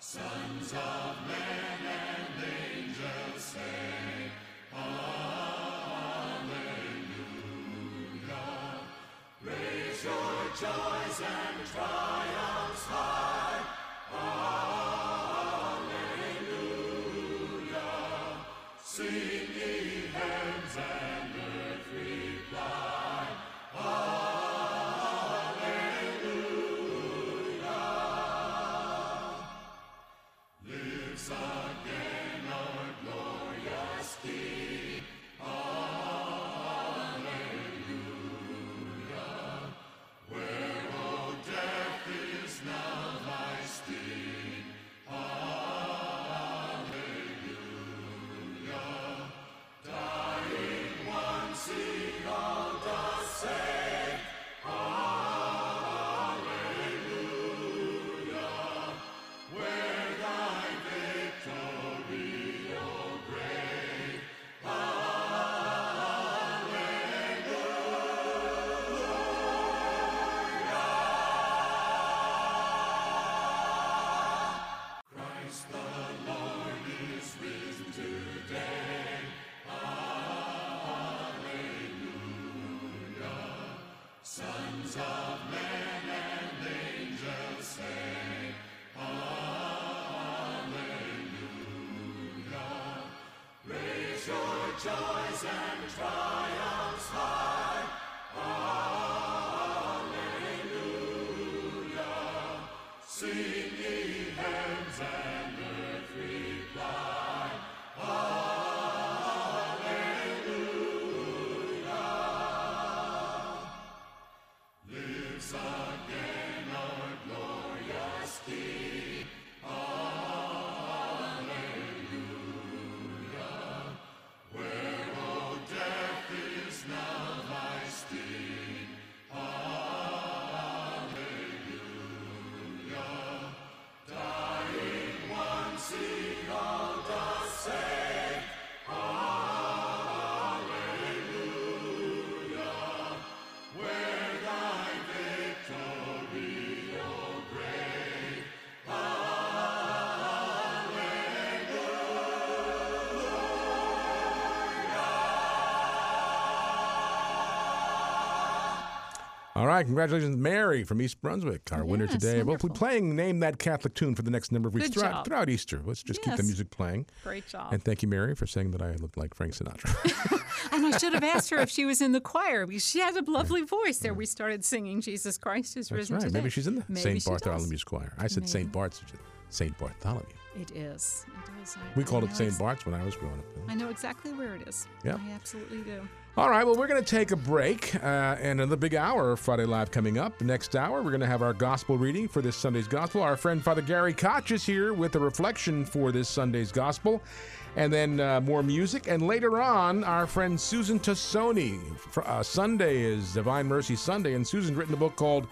Sons of men and angels say, Alleluia. Raise your joys and triumphs high, Alleluia. Sing ye heavens and earth reply, Alleluia. Again, our glorious King, Alleluia. Where, O death, is now thy sting, Alleluia. All right, congratulations, Mary from East Brunswick, our winner today. Wonderful. We'll be playing Name That Catholic Tune for the next number of weeks throughout Easter. Let's just keep the music playing. Great job. And thank you, Mary, for saying that I looked like Frank Sinatra. And I should have asked her if she was in the choir, because she has a lovely voice there. We started singing Jesus Christ is Risen Today. Maybe she's in the Saint Bartholomew's choir. I said Saint Bart's, Saint Bartholomew. It is. It is. We called it Saint Bart's when I was growing up. I know exactly where it is. Yeah. I absolutely do. All right, well, we're going to take a break, and another big hour of Friday Live coming up. Next hour, we're going to have our gospel reading for this Sunday's gospel. Our friend Father Gary Koch is here with a reflection for this Sunday's gospel, and then more music. And later on, our friend Susan Tassone. Sunday is Divine Mercy Sunday, and Susan's written a book called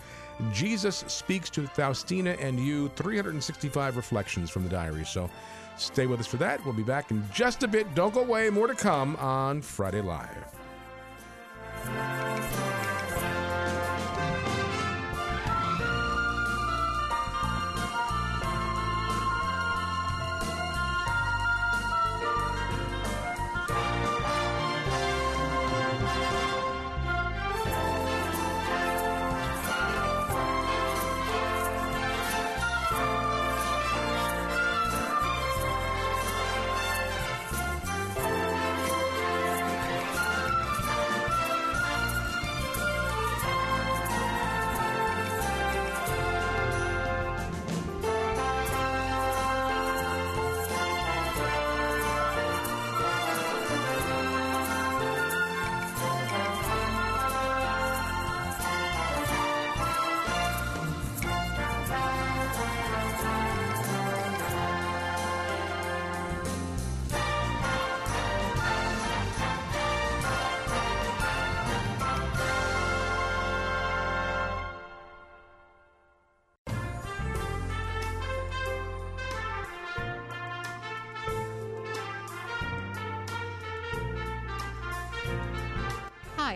Jesus Speaks to Faustina and You, 365 Reflections from the Diary. So stay with us for that. We'll be back in just a bit. Don't go away. More to come on Friday Live.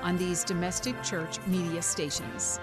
on these Domestic Church Media stations.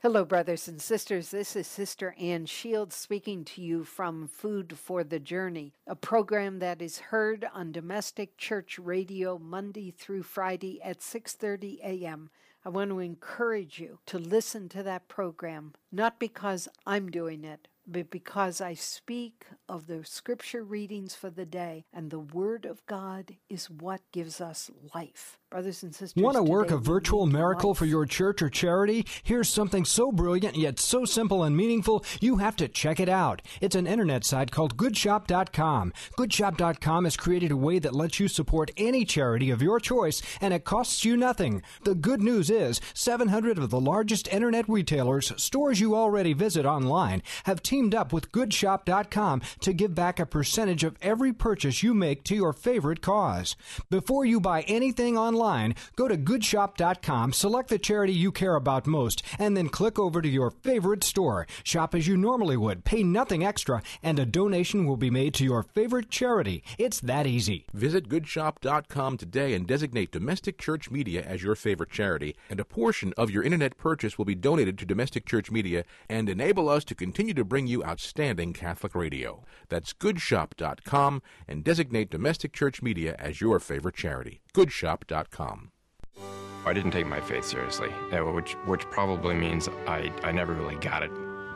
Hello, brothers and sisters. This is Sister Ann Shields speaking to you from Food for the Journey, a program that is heard on Domestic Church Radio Monday through Friday at 6:30 a.m. I want to encourage you to listen to that program, not because I'm doing it, but because I speak of the scripture readings for the day, and the Word of God is what gives us life. Brothers and sisters, want to work a virtual miracle for your church or charity? Here's something so brilliant yet so simple and meaningful, you have to check it out. It's an internet site called GoodShop.com. GoodShop.com has created a way that lets you support any charity of your choice, and it costs you nothing. The good news is 700 of the largest internet retailers, stores you already visit online, have teamed up with GoodShop.com to give back a percentage of every purchase you make to your favorite cause. Before you buy anything online, go to GoodShop.com, select the charity you care about most, and then click over to your favorite store. Shop as you normally would, pay nothing extra, and a donation will be made to your favorite charity. It's that easy. Visit GoodShop.com today and designate Domestic Church Media as your favorite charity, and a portion of your internet purchase will be donated to Domestic Church Media and enable us to continue to bring you outstanding Catholic radio. That's GoodShop.com, and designate Domestic Church Media as your favorite charity. GoodShop.com. I didn't take my faith seriously, which probably means I never really got it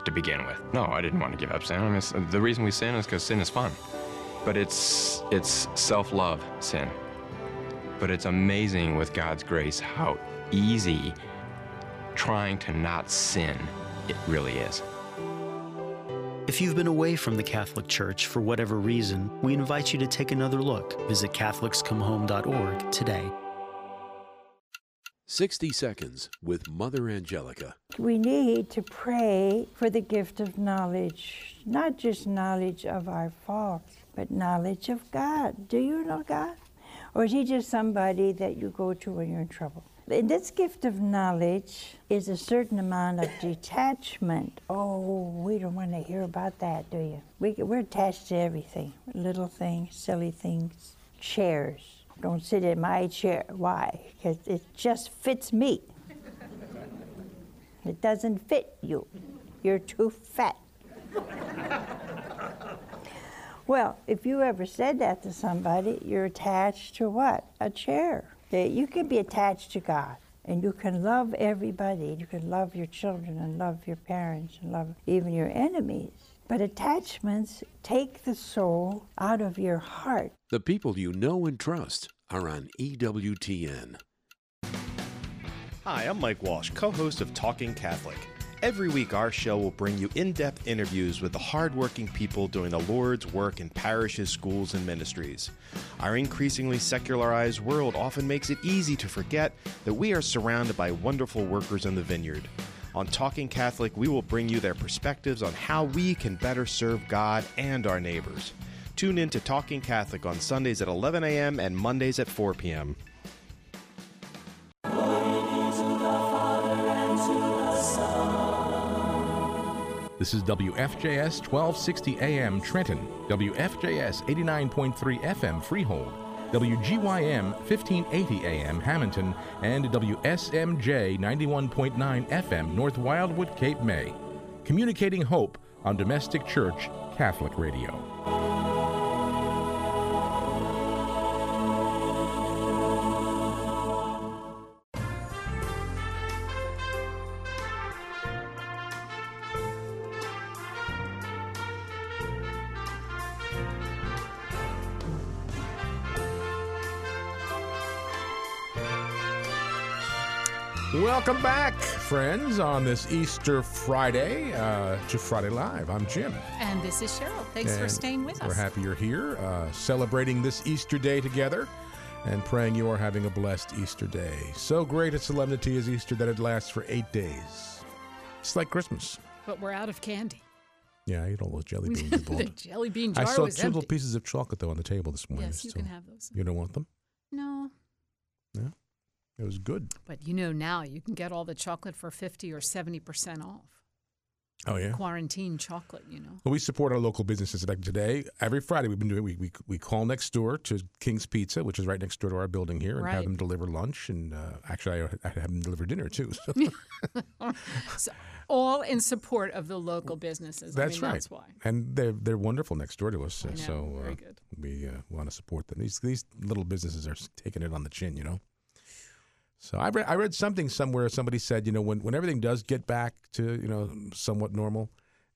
to begin with. No, I didn't want to give up sin. I mean, the reason we sin is because sin is fun, but it's self-love sin. But it's amazing with God's grace how easy trying to not sin it really is. If you've been away from the Catholic Church for whatever reason, we invite you to take another look. Visit CatholicsComeHome.org today. 60 Seconds with Mother Angelica. We need to pray for the gift of knowledge, not just knowledge of our faults, but knowledge of God. Do you know God? Or is he just somebody that you go to when you're in trouble? In this gift of knowledge is a certain amount of detachment. Oh, we don't want to hear about that, do you? We're attached to everything, little things, silly things, chairs. Don't sit in my chair. Why? Because it just fits me. It doesn't fit you. You're too fat. Well, if you ever said that to somebody, you're attached to what? A chair. You can be attached to God, and you can love everybody. You can love your children and love your parents and love even your enemies. But attachments take the soul out of your heart. The people you know and trust are on EWTN. Hi, I'm Mike Walsh, co-host of Talking Catholic. Every week, our show will bring you in-depth interviews with the hard-working people doing the Lord's work in parishes, schools, and ministries. Our increasingly secularized world often makes it easy to forget that we are surrounded by wonderful workers in the vineyard. On Talking Catholic, we will bring you their perspectives on how we can better serve God and our neighbors. Tune in to Talking Catholic on Sundays at 11 a.m. and Mondays at 4 p.m. This is WFJS 1260 AM Trenton, WFJS 89.3 FM Freehold, WGYM 1580 AM Hamilton, and WSMJ 91.9 FM North Wildwood, Cape May. Communicating hope on Domestic Church Catholic Radio. Welcome back, friends, on this Easter Friday to Friday Live. I'm Jim. And this is Cheryl. Thanks for staying with us. We're happy you're here, celebrating this Easter day together and praying you are having a blessed Easter day. So great a solemnity is Easter that it lasts for 8 days. It's like Christmas. But we're out of candy. Yeah, I ate all those jelly beans. The jelly bean jar was empty. I saw two little pieces of chocolate, though, on the table this morning. Yes, you can have those. You don't want them? No. No? It was good. But you know now you can get all the chocolate for 50 or 70% off. Oh, yeah? Quarantine chocolate, you know. Well, we support our local businesses. Like today, every Friday we've been doing, we call next door to King's Pizza, which is right next door to our building here, and have them deliver lunch. And actually, I have them deliver dinner, too. So all in support of the local businesses. That's right. That's why. And they're wonderful next door to us. I know. So very good. We want to support them. These little businesses are taking it on the chin, you know. So I read something somewhere. Somebody said, you know, when everything does get back to, you know, somewhat normal,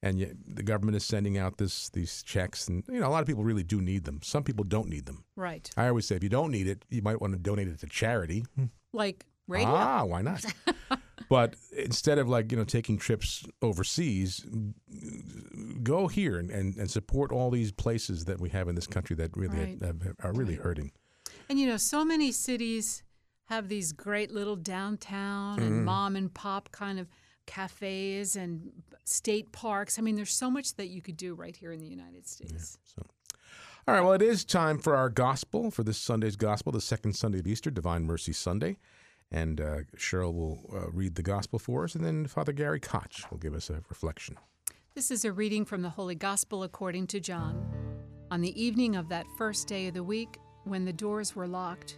and yet the government is sending out these checks, and a lot of people really do need them. Some people don't need them. Right. I always say, if you don't need it, you might want to donate it to charity. Like radio? Ah, why not? But instead of taking trips overseas, go here and support all these places that we have in this country that really are really hurting. And so many cities have these great little downtown and mom and pop kind of cafes and state parks. I mean, there's so much that you could do right here in the United States. Yeah, so. All right, well, it is time for our gospel, for this Sunday's gospel, the second Sunday of Easter, Divine Mercy Sunday. And Cheryl will read the gospel for us, and then Father Gary Koch will give us a reflection. This is a reading from the Holy Gospel according to John. On the evening of that first day of the week, when the doors were locked,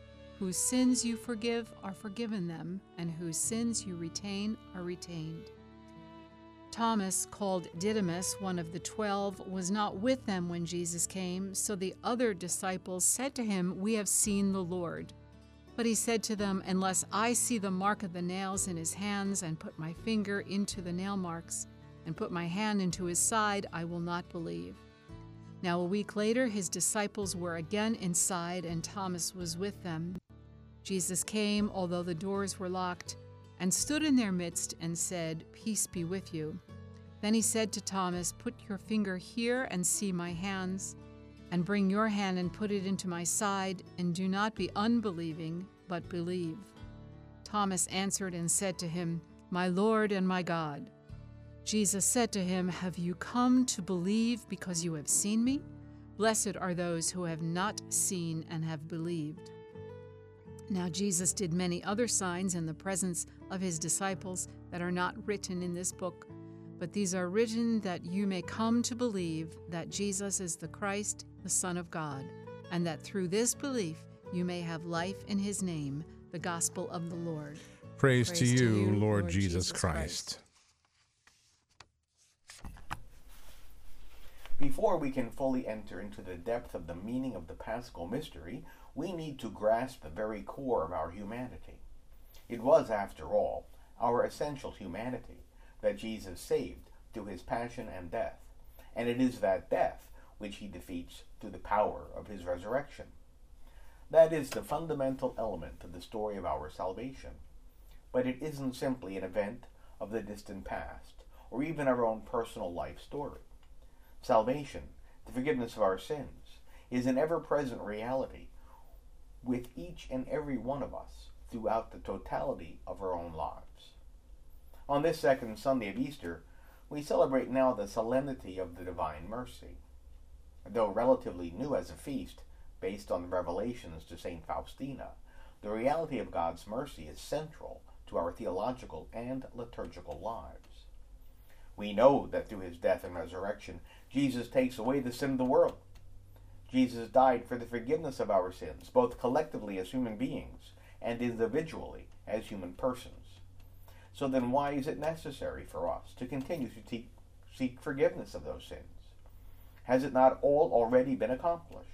Whose sins you forgive are forgiven them, and whose sins you retain are retained." Thomas, called Didymus, one of the 12, was not with them when Jesus came, so the other disciples said to him, "We have seen the Lord." But he said to them, "Unless I see the mark of the nails in his hands, and put my finger into the nail marks, and put my hand into his side, I will not believe." Now a week later, his disciples were again inside, and Thomas was with them. Jesus came, although the doors were locked, and stood in their midst and said, "Peace be with you." Then he said to Thomas, "Put your finger here and see my hands, and bring your hand and put it into my side, and do not be unbelieving, but believe." Thomas answered and said to him, "My Lord and my God." Jesus said to him, "Have you come to believe because you have seen me? Blessed are those who have not seen and have believed." Now Jesus did many other signs in the presence of his disciples that are not written in this book, but these are written that you may come to believe that Jesus is the Christ, the Son of God, and that through this belief you may have life in his name, the gospel of the Lord. Praise to you, Lord Jesus Christ. Before we can fully enter into the depth of the meaning of the Paschal mystery, we need to grasp the very core of our humanity. It was, after all, our essential humanity that Jesus saved through his passion and death, and it is that death which he defeats through the power of his resurrection. That is the fundamental element of the story of our salvation. But it isn't simply an event of the distant past, or even our own personal life story. Salvation, the forgiveness of our sins, is an ever-present reality with each and every one of us throughout the totality of our own lives. On this second Sunday of Easter, we celebrate now the solemnity of the Divine Mercy. Though relatively new as a feast, based on the revelations to Saint Faustina, the reality of God's mercy is central to our theological and liturgical lives. We know that through his death and resurrection, Jesus takes away the sin of the world. Jesus died for the forgiveness of our sins, both collectively as human beings and individually as human persons. So then why is it necessary for us to continue to seek forgiveness of those sins? Has it not all already been accomplished?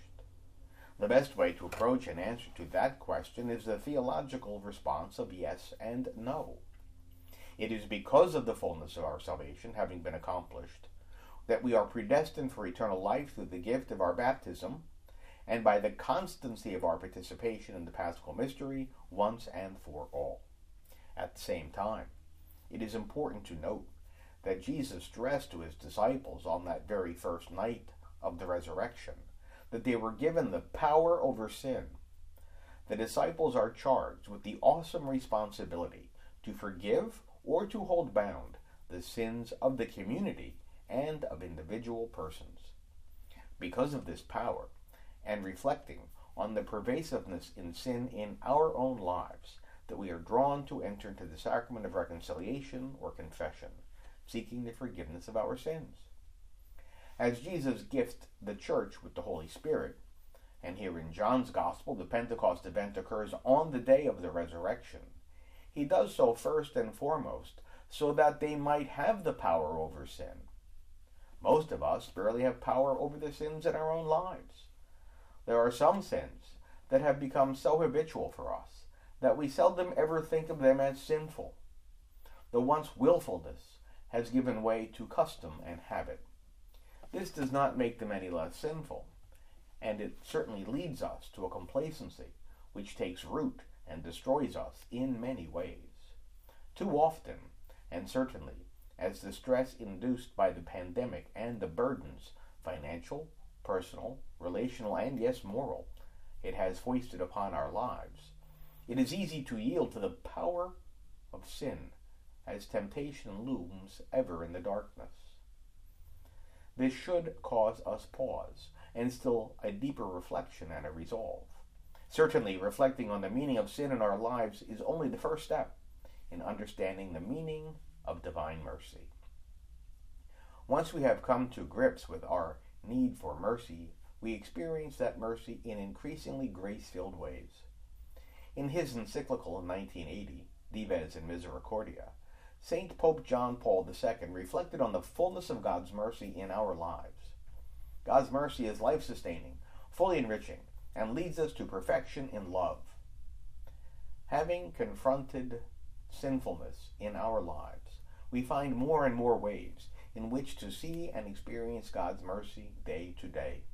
The best way to approach an answer to that question is the theological response of yes and no. It is because of the fullness of our salvation having been accomplished that we are predestined for eternal life through the gift of our baptism and by the constancy of our participation in the Paschal mystery once and for all. At the same time, it is important to note that Jesus stressed to his disciples on that very first night of the resurrection that they were given the power over sin. The disciples are charged with the awesome responsibility to forgive or to hold bound the sins of the community and of individual persons. Because of this power, and reflecting on the pervasiveness in sin in our own lives, that we are drawn to enter into the sacrament of reconciliation or confession, seeking the forgiveness of our sins. As Jesus gifts the church with the Holy Spirit, and here in John's Gospel, the Pentecost event occurs on the day of the resurrection, he does so first and foremost so that they might have the power over sin. Most of us barely have power over the sins in our own lives. There are some sins that have become so habitual for us that we seldom ever think of them as sinful. The once willfulness has given way to custom and habit. This does not make them any less sinful, and it certainly leads us to a complacency which takes root and destroys us in many ways. Too often, and certainly as the stress induced by the pandemic and the burdens, financial, personal, relational, and yes, moral, it has foisted upon our lives, it is easy to yield to the power of sin as temptation looms ever in the darkness. This should cause us pause and still a deeper reflection and a resolve. Certainly, reflecting on the meaning of sin in our lives is only the first step in understanding the meaning of divine mercy. Once we have come to grips with our need for mercy, we experience that mercy in increasingly grace-filled ways. In his encyclical in 1980, Dives in Misericordia, Saint Pope John Paul II reflected on the fullness of God's mercy in our lives. God's mercy is life-sustaining, fully enriching, and leads us to perfection in love. Having confronted sinfulness in our lives, we find more and more ways in which to see and experience God's mercy day to day.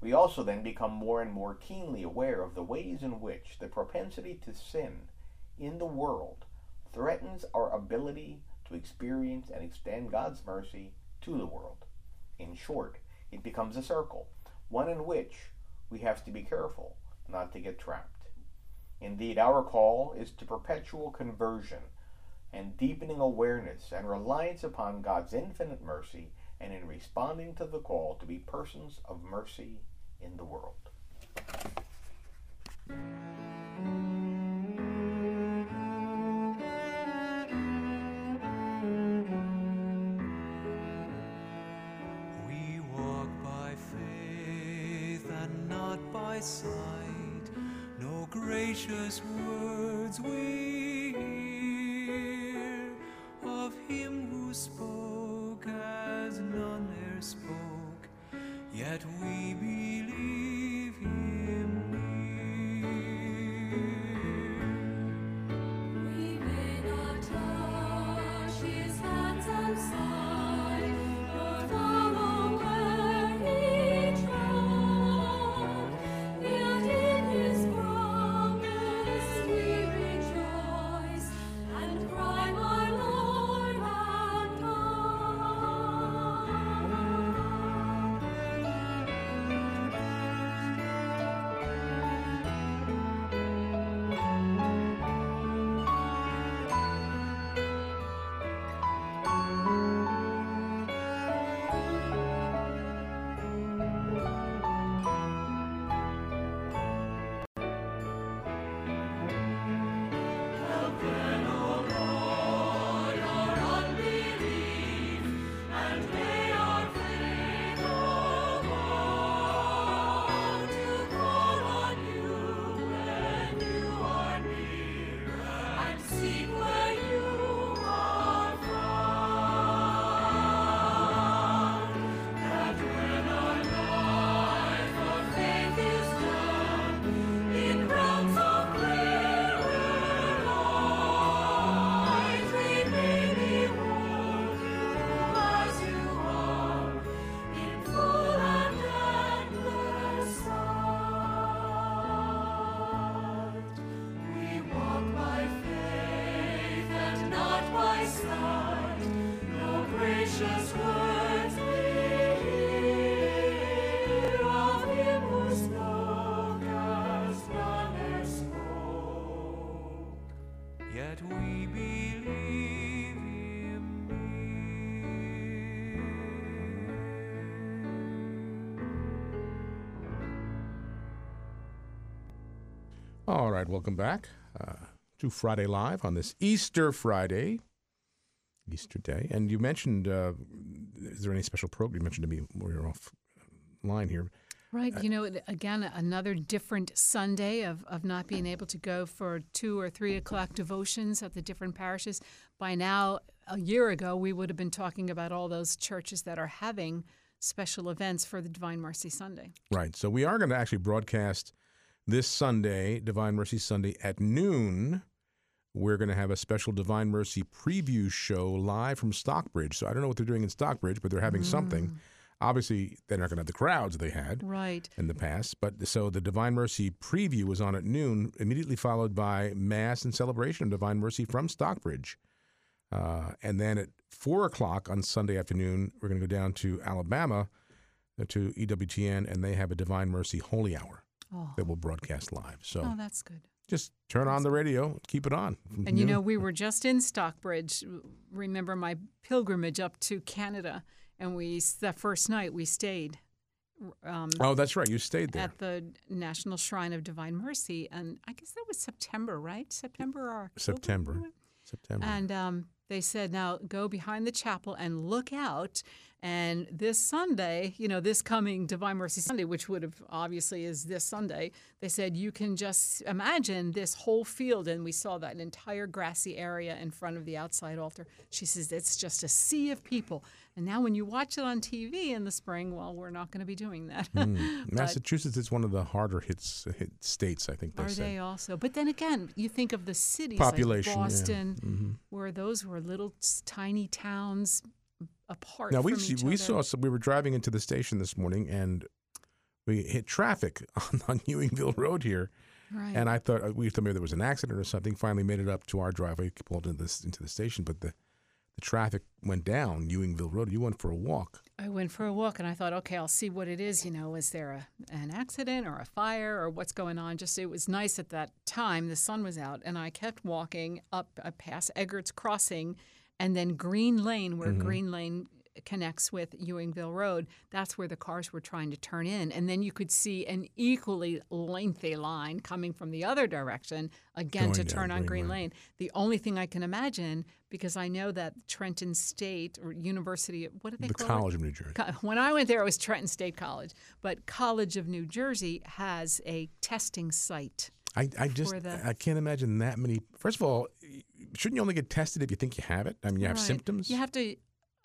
We also then become more and more keenly aware of the ways in which the propensity to sin in the world threatens our ability to experience and extend God's mercy to the world. In short, it becomes a circle, one in which we have to be careful not to get trapped. Indeed, our call is to perpetual conversion and deepening awareness and reliance upon God's infinite mercy, and in responding to the call to be persons of mercy in the world. We walk by faith and not by sight, no gracious words we hear of him who spoke as none e'er spoke, yet we believe him near. We may not touch his hands and side, nor follow where he trod, yet in his promise we rejoice and cry, my Lord and God. Help them, O Lord, our unbelief, and may our faith abound, to call on you when you are near, and seek where you are found. That when our life of faith is done, in realms of clearer light, we may behold you as you are, in full and endless sight. We walk by faith and not by sight, no gracious words we hear of him who spoke as none e'er spoke, yet we believe him near. All right, welcome back to Friday Live on this Easter Friday, Easter Day. And you mentioned is there any special program? You mentioned to me we were off line here. Right. You know, again, another different Sunday of not being able to go for 2 or 3 o'clock devotions at the different parishes. By now, a year ago, we would have been talking about all those churches that are having special events for the Divine Mercy Sunday. Right. So we are going to actually broadcast this Sunday, Divine Mercy Sunday, at noon. We're going to have a special Divine Mercy preview show live from Stockbridge. So I don't know what they're doing in Stockbridge, but they're having something. Obviously, they're not going to have the crowds they had in the past. But so the Divine Mercy preview was on at noon, immediately followed by Mass and celebration of Divine Mercy from Stockbridge. And then at 4 o'clock on Sunday afternoon, we're going to go down to Alabama to EWTN, and they have a Divine Mercy Holy Hour that will broadcast live. So that's good. Just turn on the radio, keep it on. And, you know, we were just in Stockbridge. Remember my pilgrimage up to Canada, and that first night we stayed. That's right. You stayed there. At the National Shrine of Divine Mercy, and I guess that was September, right? September. And they said, now go behind the chapel and look out. And this Sunday, you know, this coming Divine Mercy Sunday, which would have obviously is this Sunday, they said you can just imagine this whole field. And we saw that an entire grassy area in front of the outside altar. She says it's just a sea of people. And now when you watch it on TV in the spring, well, we're not going to be doing that. Massachusetts is one of the harder hit states, I think they say. Are they also? But then again, you think of the cities like Boston, where those were little tiny towns apart from each other. We were driving into the station this morning, and we hit traffic on Ewingville Road here. Right. And I thought, maybe there was an accident or something. Finally made it up to our driveway, pulled into the station, but the traffic went down Ewingville Road. You went for a walk. I went for a walk, and I thought, okay, I'll see what it is. You know, is there an accident or a fire or what's going on? Just it was nice at that time. The sun was out, and I kept walking up past Eggert's Crossing and then Green Lane, where Green Lane connects with Ewingville Road. That's where the cars were trying to turn in. And then you could see an equally lengthy line coming from the other direction, again, to turn on Green Lane. The only thing I can imagine, because I know that Trenton State or University, what do they call it? The College of New Jersey. When I went there, it was Trenton State College. But College of New Jersey has a testing site. I can't imagine that many. First of all, shouldn't you only get tested if you think you have it? I mean, you have symptoms. You have to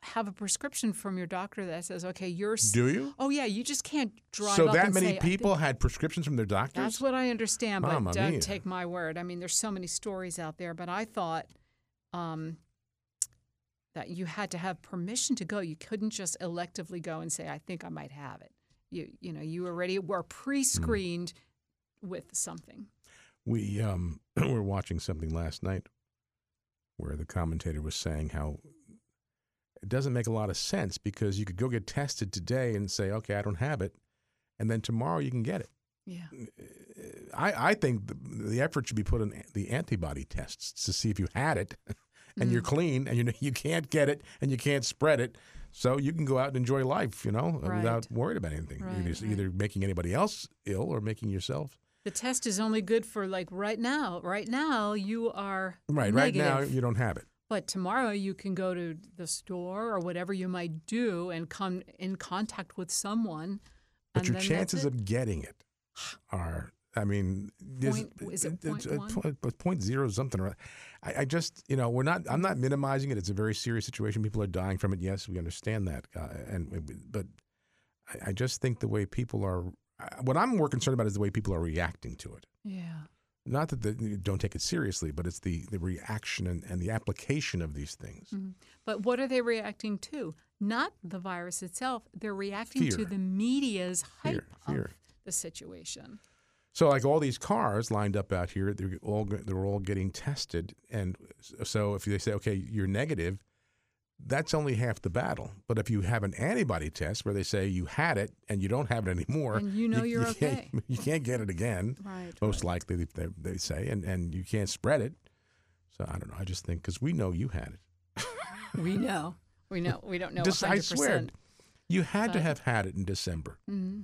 have a prescription from your doctor that says, okay, you're... Do you? Oh, yeah. You just can't drive up and say... So that many people had prescriptions from their doctors? That's what I understand, but don't take my word. I mean, there's so many stories out there, but I thought that you had to have permission to go. You couldn't just electively go and say, I think I might have it. You know, you already were pre-screened with something. We were watching something last night where the commentator was saying how... It doesn't make a lot of sense because you could go get tested today and say, okay, I don't have it, and then tomorrow you can get it. Yeah. I think the effort should be put on the antibody tests to see if you had it and you're clean and you can't get it and you can't spread it, so you can go out and enjoy life, you know, without worried about anything. Right, you're either making anybody else ill or making yourself. The test is only good for like right now. Right now you are negative. Right now you don't have it. But tomorrow you can go to the store or whatever you might do and come in contact with someone. But your chances of getting it are, I mean, is it 0.1 something? I just, you know, I'm not minimizing it. It's a very serious situation. People are dying from it. Yes, we understand that. But I just think the way people are, what I'm more concerned about is the way people are reacting to it. Yeah. Not that you don't take it seriously, but it's the reaction and the application of these things. Mm-hmm. But what are they reacting to? Not the virus itself. They're reacting to the media's hype of the situation. So like all these cars lined up out here, they're all getting tested. And so if they say, okay, you're negative, that's only half the battle. But if you have an antibody test where they say you had it and you don't have it anymore, and you know you're okay. You can't get it again, most likely, they say, and you can't spread it. So I don't know. I just think because we know you had it. We know. We don't know 100%. I swear, you had to have had it in December. Mm-hmm.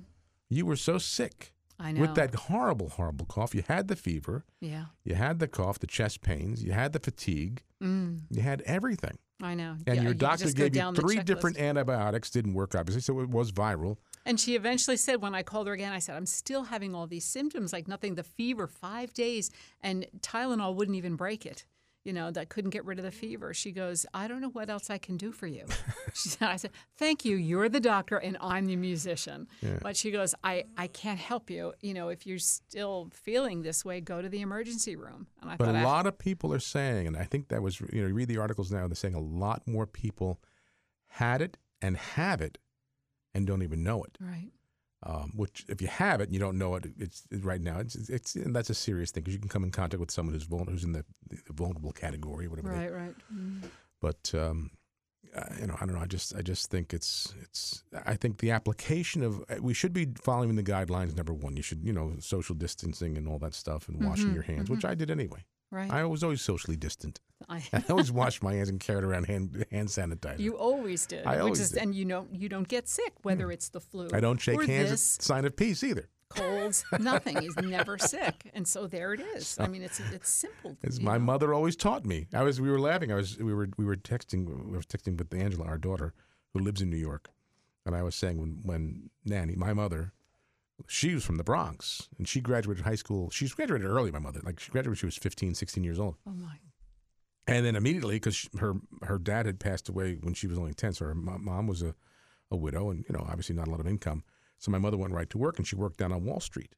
You were so sick. I know. With that horrible, horrible cough. You had the fever. Yeah. You had the cough, the chest pains. You had the fatigue. You had everything. I know. And your doctor gave you three different antibiotics. Didn't work, obviously, so it was viral. And she eventually said, when I called her again, I said, I'm still having all these symptoms, like nothing, the fever, 5 days, and Tylenol wouldn't even break it. You know, that couldn't get rid of the fever. She goes, I don't know what else I can do for you. She said, I said, thank you. You're the doctor and I'm the musician. Yeah. But she goes, I can't help you. You know, if you're still feeling this way, go to the emergency room. And I thought, a lot of people are saying, and I think that was, you know, you read the articles now, they're saying a lot more people had it and have it and don't even know it. Right. Which, if you have it and you don't know it, it's and that's a serious thing, because you can come in contact with someone who's in the vulnerable category, whatever. Right, right. Mm-hmm. But you know, I don't know. I just think it's. I think the application of we should be following the guidelines. Number one, you should social distancing and all that stuff, and washing your hands, which I did anyway. Right. I was always socially distant. I always washed my hands and carried around hand sanitizer. You always did. I always did. And you don't get sick, whether it's the flu. I don't shake hands. It's a sign of peace either. Colds, nothing. He's never sick, and so there it is. So, I mean, it's simple. My mother always taught me. We were laughing. We were texting. I was texting with Angela, our daughter, who lives in New York, and I was saying when Nanny, my mother. She was from the Bronx, and she graduated high school. She graduated early, my mother. Like, she graduated when she was 15, 16 years old. Oh, my. And then immediately, because her dad had passed away when she was only 10, so her mom was a widow and, obviously not a lot of income. So my mother went right to work, and she worked down on Wall Street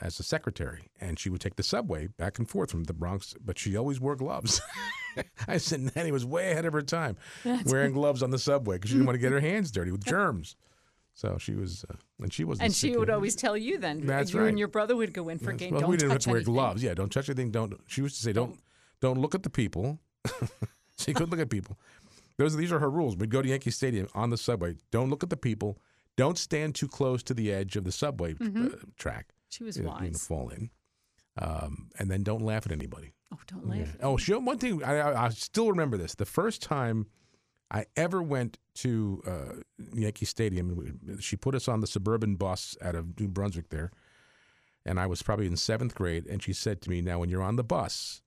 as a secretary. And she would take the subway back and forth from the Bronx, but she always wore gloves. I said Nanny was way ahead of her time wearing gloves on the subway because she didn't want to get her hands dirty with germs. So she was, and she wasn't. And she would always tell you then. That's right. You and your brother would go in for game. Well, we didn't have to wear gloves. Yeah, don't touch anything. Don't. She used to say, don't look at the people. She could look at people. These are her rules. We'd go to Yankee Stadium on the subway. Don't look at the people. Don't stand too close to the edge of the subway track. She was wise. You're going to fall in. And then don't laugh at anybody. Oh, don't laugh. Yeah. Oh, one thing I still remember this. The first time I ever went to Yankee Stadium, and she put us on the suburban bus out of New Brunswick there, and I was probably in 7th grade, and she said to me, now when you're on the bus,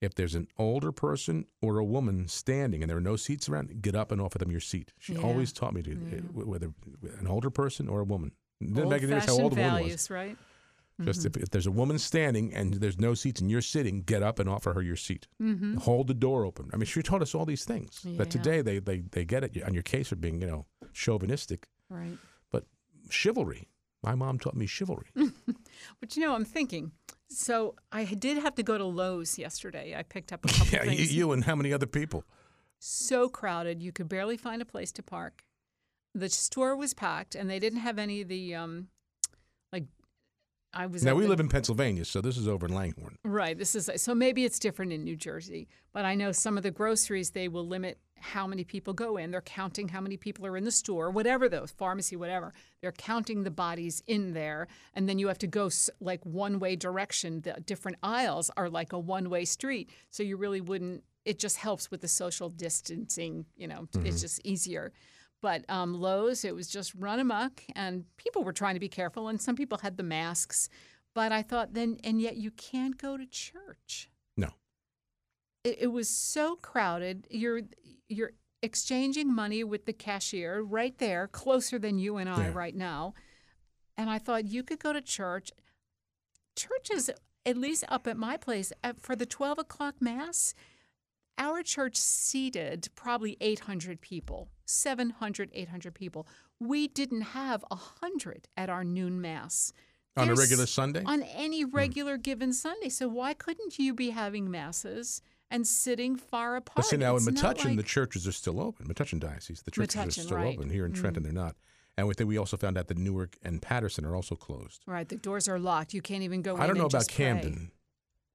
if there's an older person or a woman standing and there are no seats around, get up and offer them your seat. She always taught me to, whether an older person or a woman. Old-fashioned values, right? Just if there's a woman standing and there's no seats and you're sitting, get up and offer her your seat. Mm-hmm. Hold the door open. I mean, she taught us all these things. Yeah. But today they get it on your case for being, chauvinistic. Right. But chivalry. My mom taught me chivalry. But, I'm thinking. So I did have to go to Lowe's yesterday. I picked up a couple things. You and how many other people? So crowded. You could barely find a place to park. The store was packed, and they didn't have any of the we live in Pennsylvania, so this is over in Langhorne. Right. So maybe it's different in New Jersey. But I know some of the groceries, they will limit how many people go in. They're counting how many people are in the store, whatever those, pharmacy, whatever. They're counting the bodies in there. And then you have to go like one-way direction. The different aisles are like a one-way street. So you really wouldn't – it just helps with the social distancing. It's just easier. But Lowe's, it was just run amok, and people were trying to be careful, and some people had the masks. But I thought and yet you can't go to church. No. It was so crowded. You're exchanging money with the cashier right there, closer than you and I right now. And I thought you could go to church. Churches, at least up at my place, for the 12 o'clock Mass, our church seated probably 800 people, 700, 800 people. We didn't have 100 at our noon Mass. On a regular Sunday? On any regular given Sunday. So why couldn't you be having Masses and sitting far apart? But see, now in Metuchen, the churches are still open. Metuchen Diocese, the churches are still open. Here in Trenton, they're not. And with that, we also found out that Newark and Patterson are also closed. Right, the doors are locked. You can't even go in and just Camden,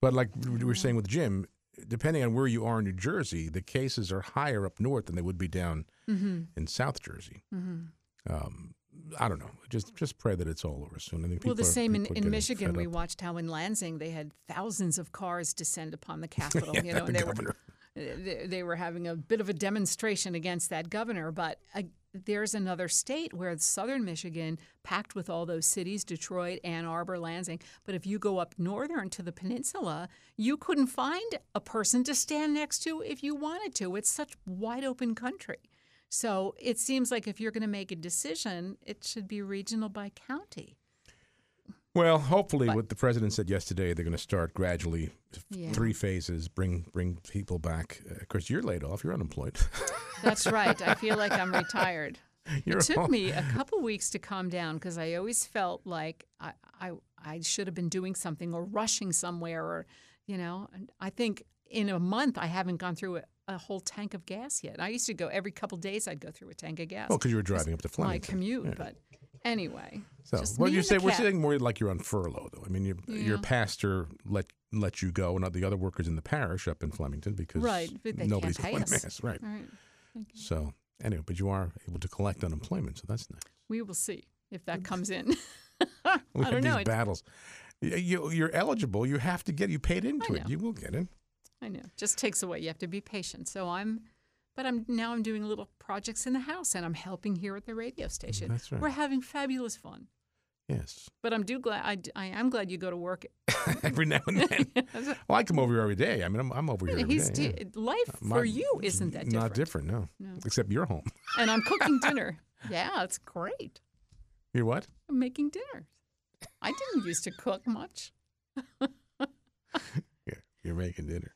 but like we were saying with Jim, depending on where you are in New Jersey, the cases are higher up north than they would be down in South Jersey. Mm-hmm. I don't know. Just pray that it's all over soon. I think the same in Michigan. We watched how in Lansing they had thousands of cars descend upon the Capitol. yeah, and the governor. they were having a bit of a demonstration against that governor. But there's another state where southern Michigan, packed with all those cities, Detroit, Ann Arbor, Lansing. But if you go up northern to the peninsula, you couldn't find a person to stand next to if you wanted to. It's such wide open country. So it seems like if you're going to make a decision, it should be regional by county. Well, hopefully, what the president said yesterday, they're going to start gradually, three phases, bring people back. Of course, you're laid off. You're unemployed. That's right. I feel like I'm retired. It took me a couple weeks to calm down because I always felt like I should have been doing something or rushing somewhere. Or, you know, I think in a month I haven't gone through a whole tank of gas yet. I used to go every couple of days I'd go through a tank of gas. Well, because you were driving up to Flint. My commute, but... Anyway, so well, you say we're sitting more like you're on furlough, though. I mean, your pastor let you go, and the other workers in the parish up in Flemington because nobody's going to mass, right? Okay. So anyway, but you are able to collect unemployment, so that's nice. We will see if that comes in. We have these battles. You're eligible. You have to get. You paid into it. You will get in. I know. Just takes away. You have to be patient. So I'm doing little projects in the house, and I'm helping here at the radio station. That's right. We're having fabulous fun. Yes. But I am glad you go to work every now and then. Well, I come over here every day. I mean, I'm over here every day. Life for you isn't that different. Not different, no. Except you're home. And I'm cooking dinner. Yeah, it's great. You're what? I'm making dinner. I didn't used to cook much. You're making dinner.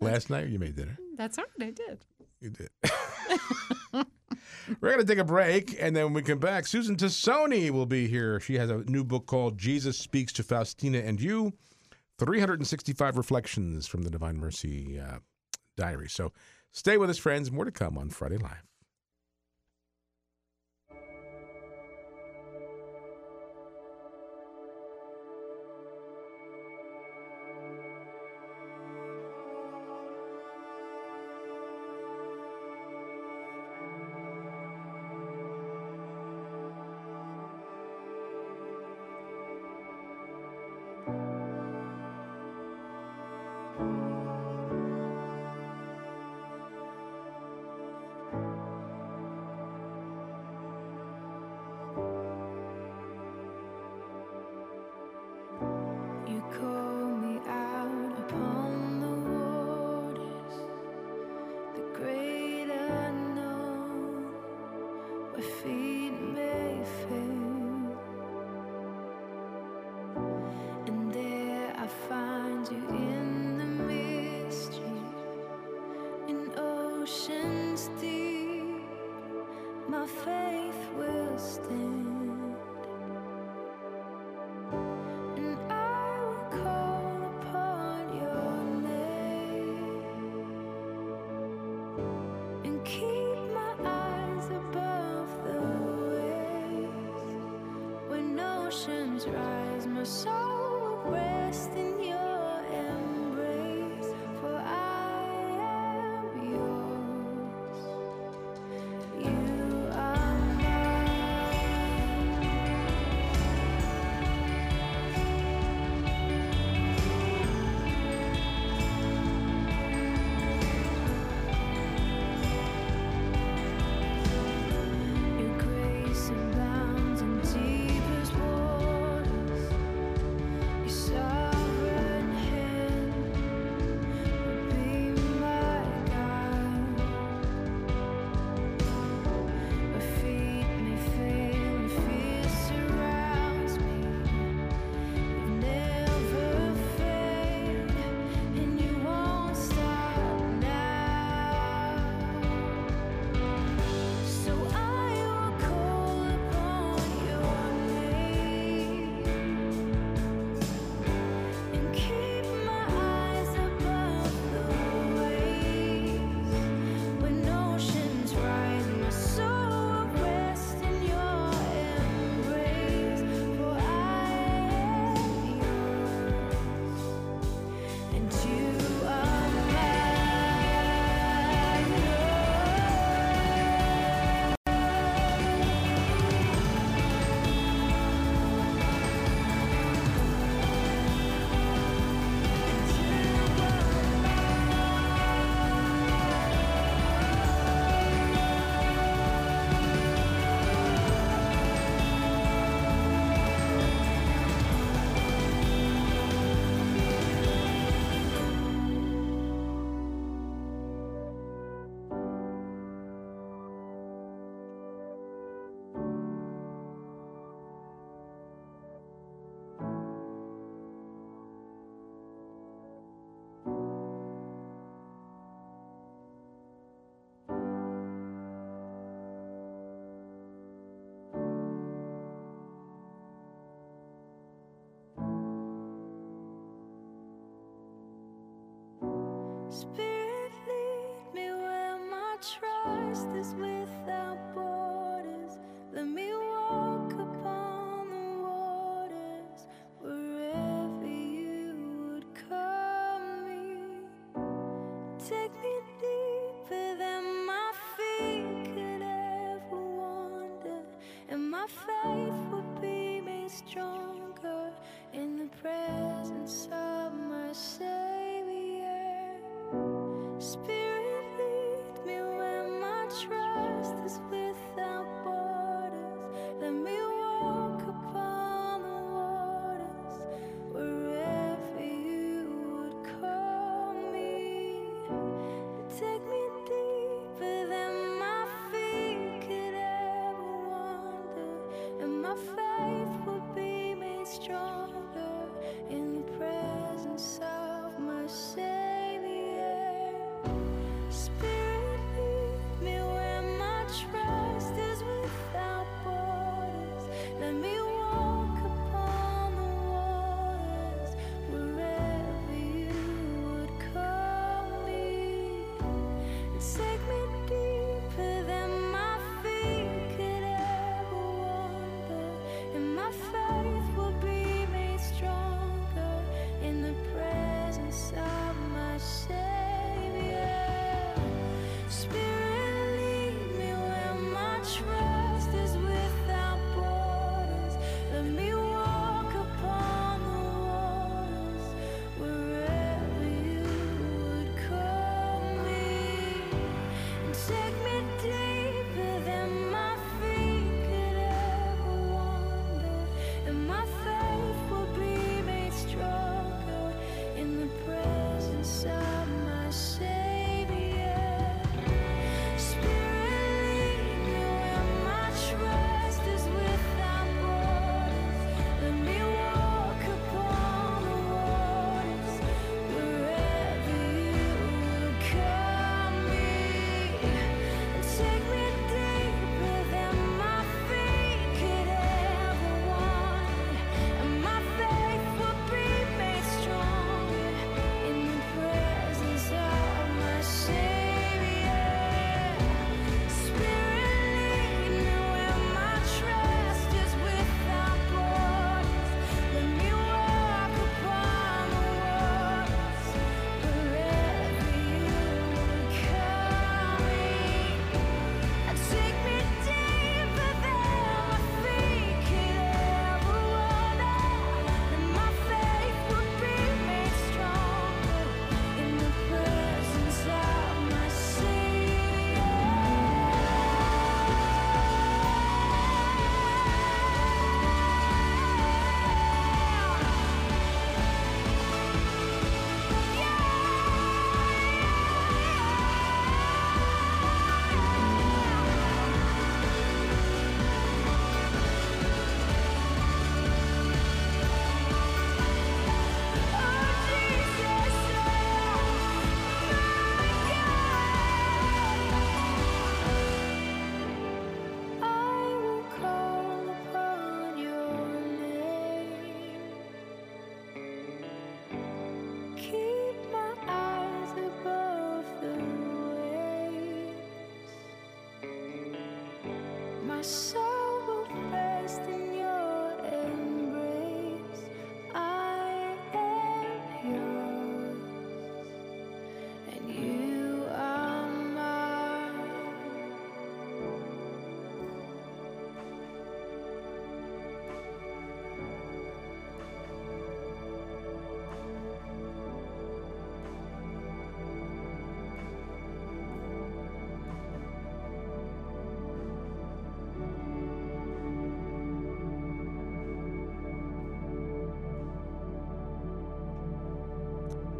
Last night you made dinner. That's right, I did. You did. We're going to take a break, and then when we come back, Susan Tassone will be here. She has a new book called Jesus Speaks to Faustina and You, 365 Reflections from the Divine Mercy Diary. So stay with us, friends. More to come on Friday Live.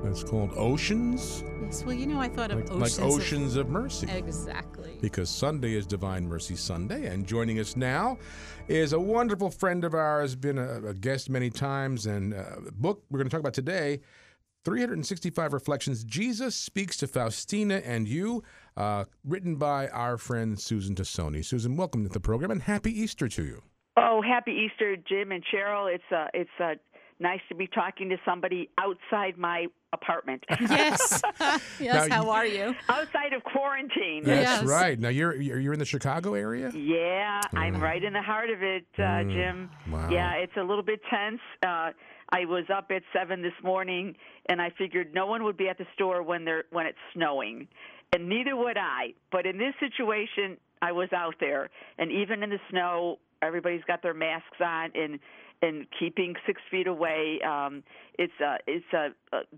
It's called Oceans? Yes, well, you know, I thought of Oceans. Like Oceans of Mercy. Exactly. Because Sunday is Divine Mercy Sunday, and joining us now is a wonderful friend of ours, been a guest many times, and a book we're going to talk about today, 365 Reflections, Jesus Speaks to Faustina and You, written by our friend Susan Tassone. Susan, welcome to the program, and happy Easter to you. Oh, happy Easter, Jim and Cheryl. It's nice to be talking to somebody outside my apartment. Yes. Yes, now, how are you? Outside of quarantine. That's right. Now, you're in the Chicago area? Yeah, I'm right in the heart of it, Jim. Wow. Yeah, it's a little bit tense. I was up at 7 this morning, and I figured no one would be at the store when it's snowing, and neither would I. But in this situation, I was out there, and even in the snow, everybody's got their masks on, and keeping 6 feet away. It's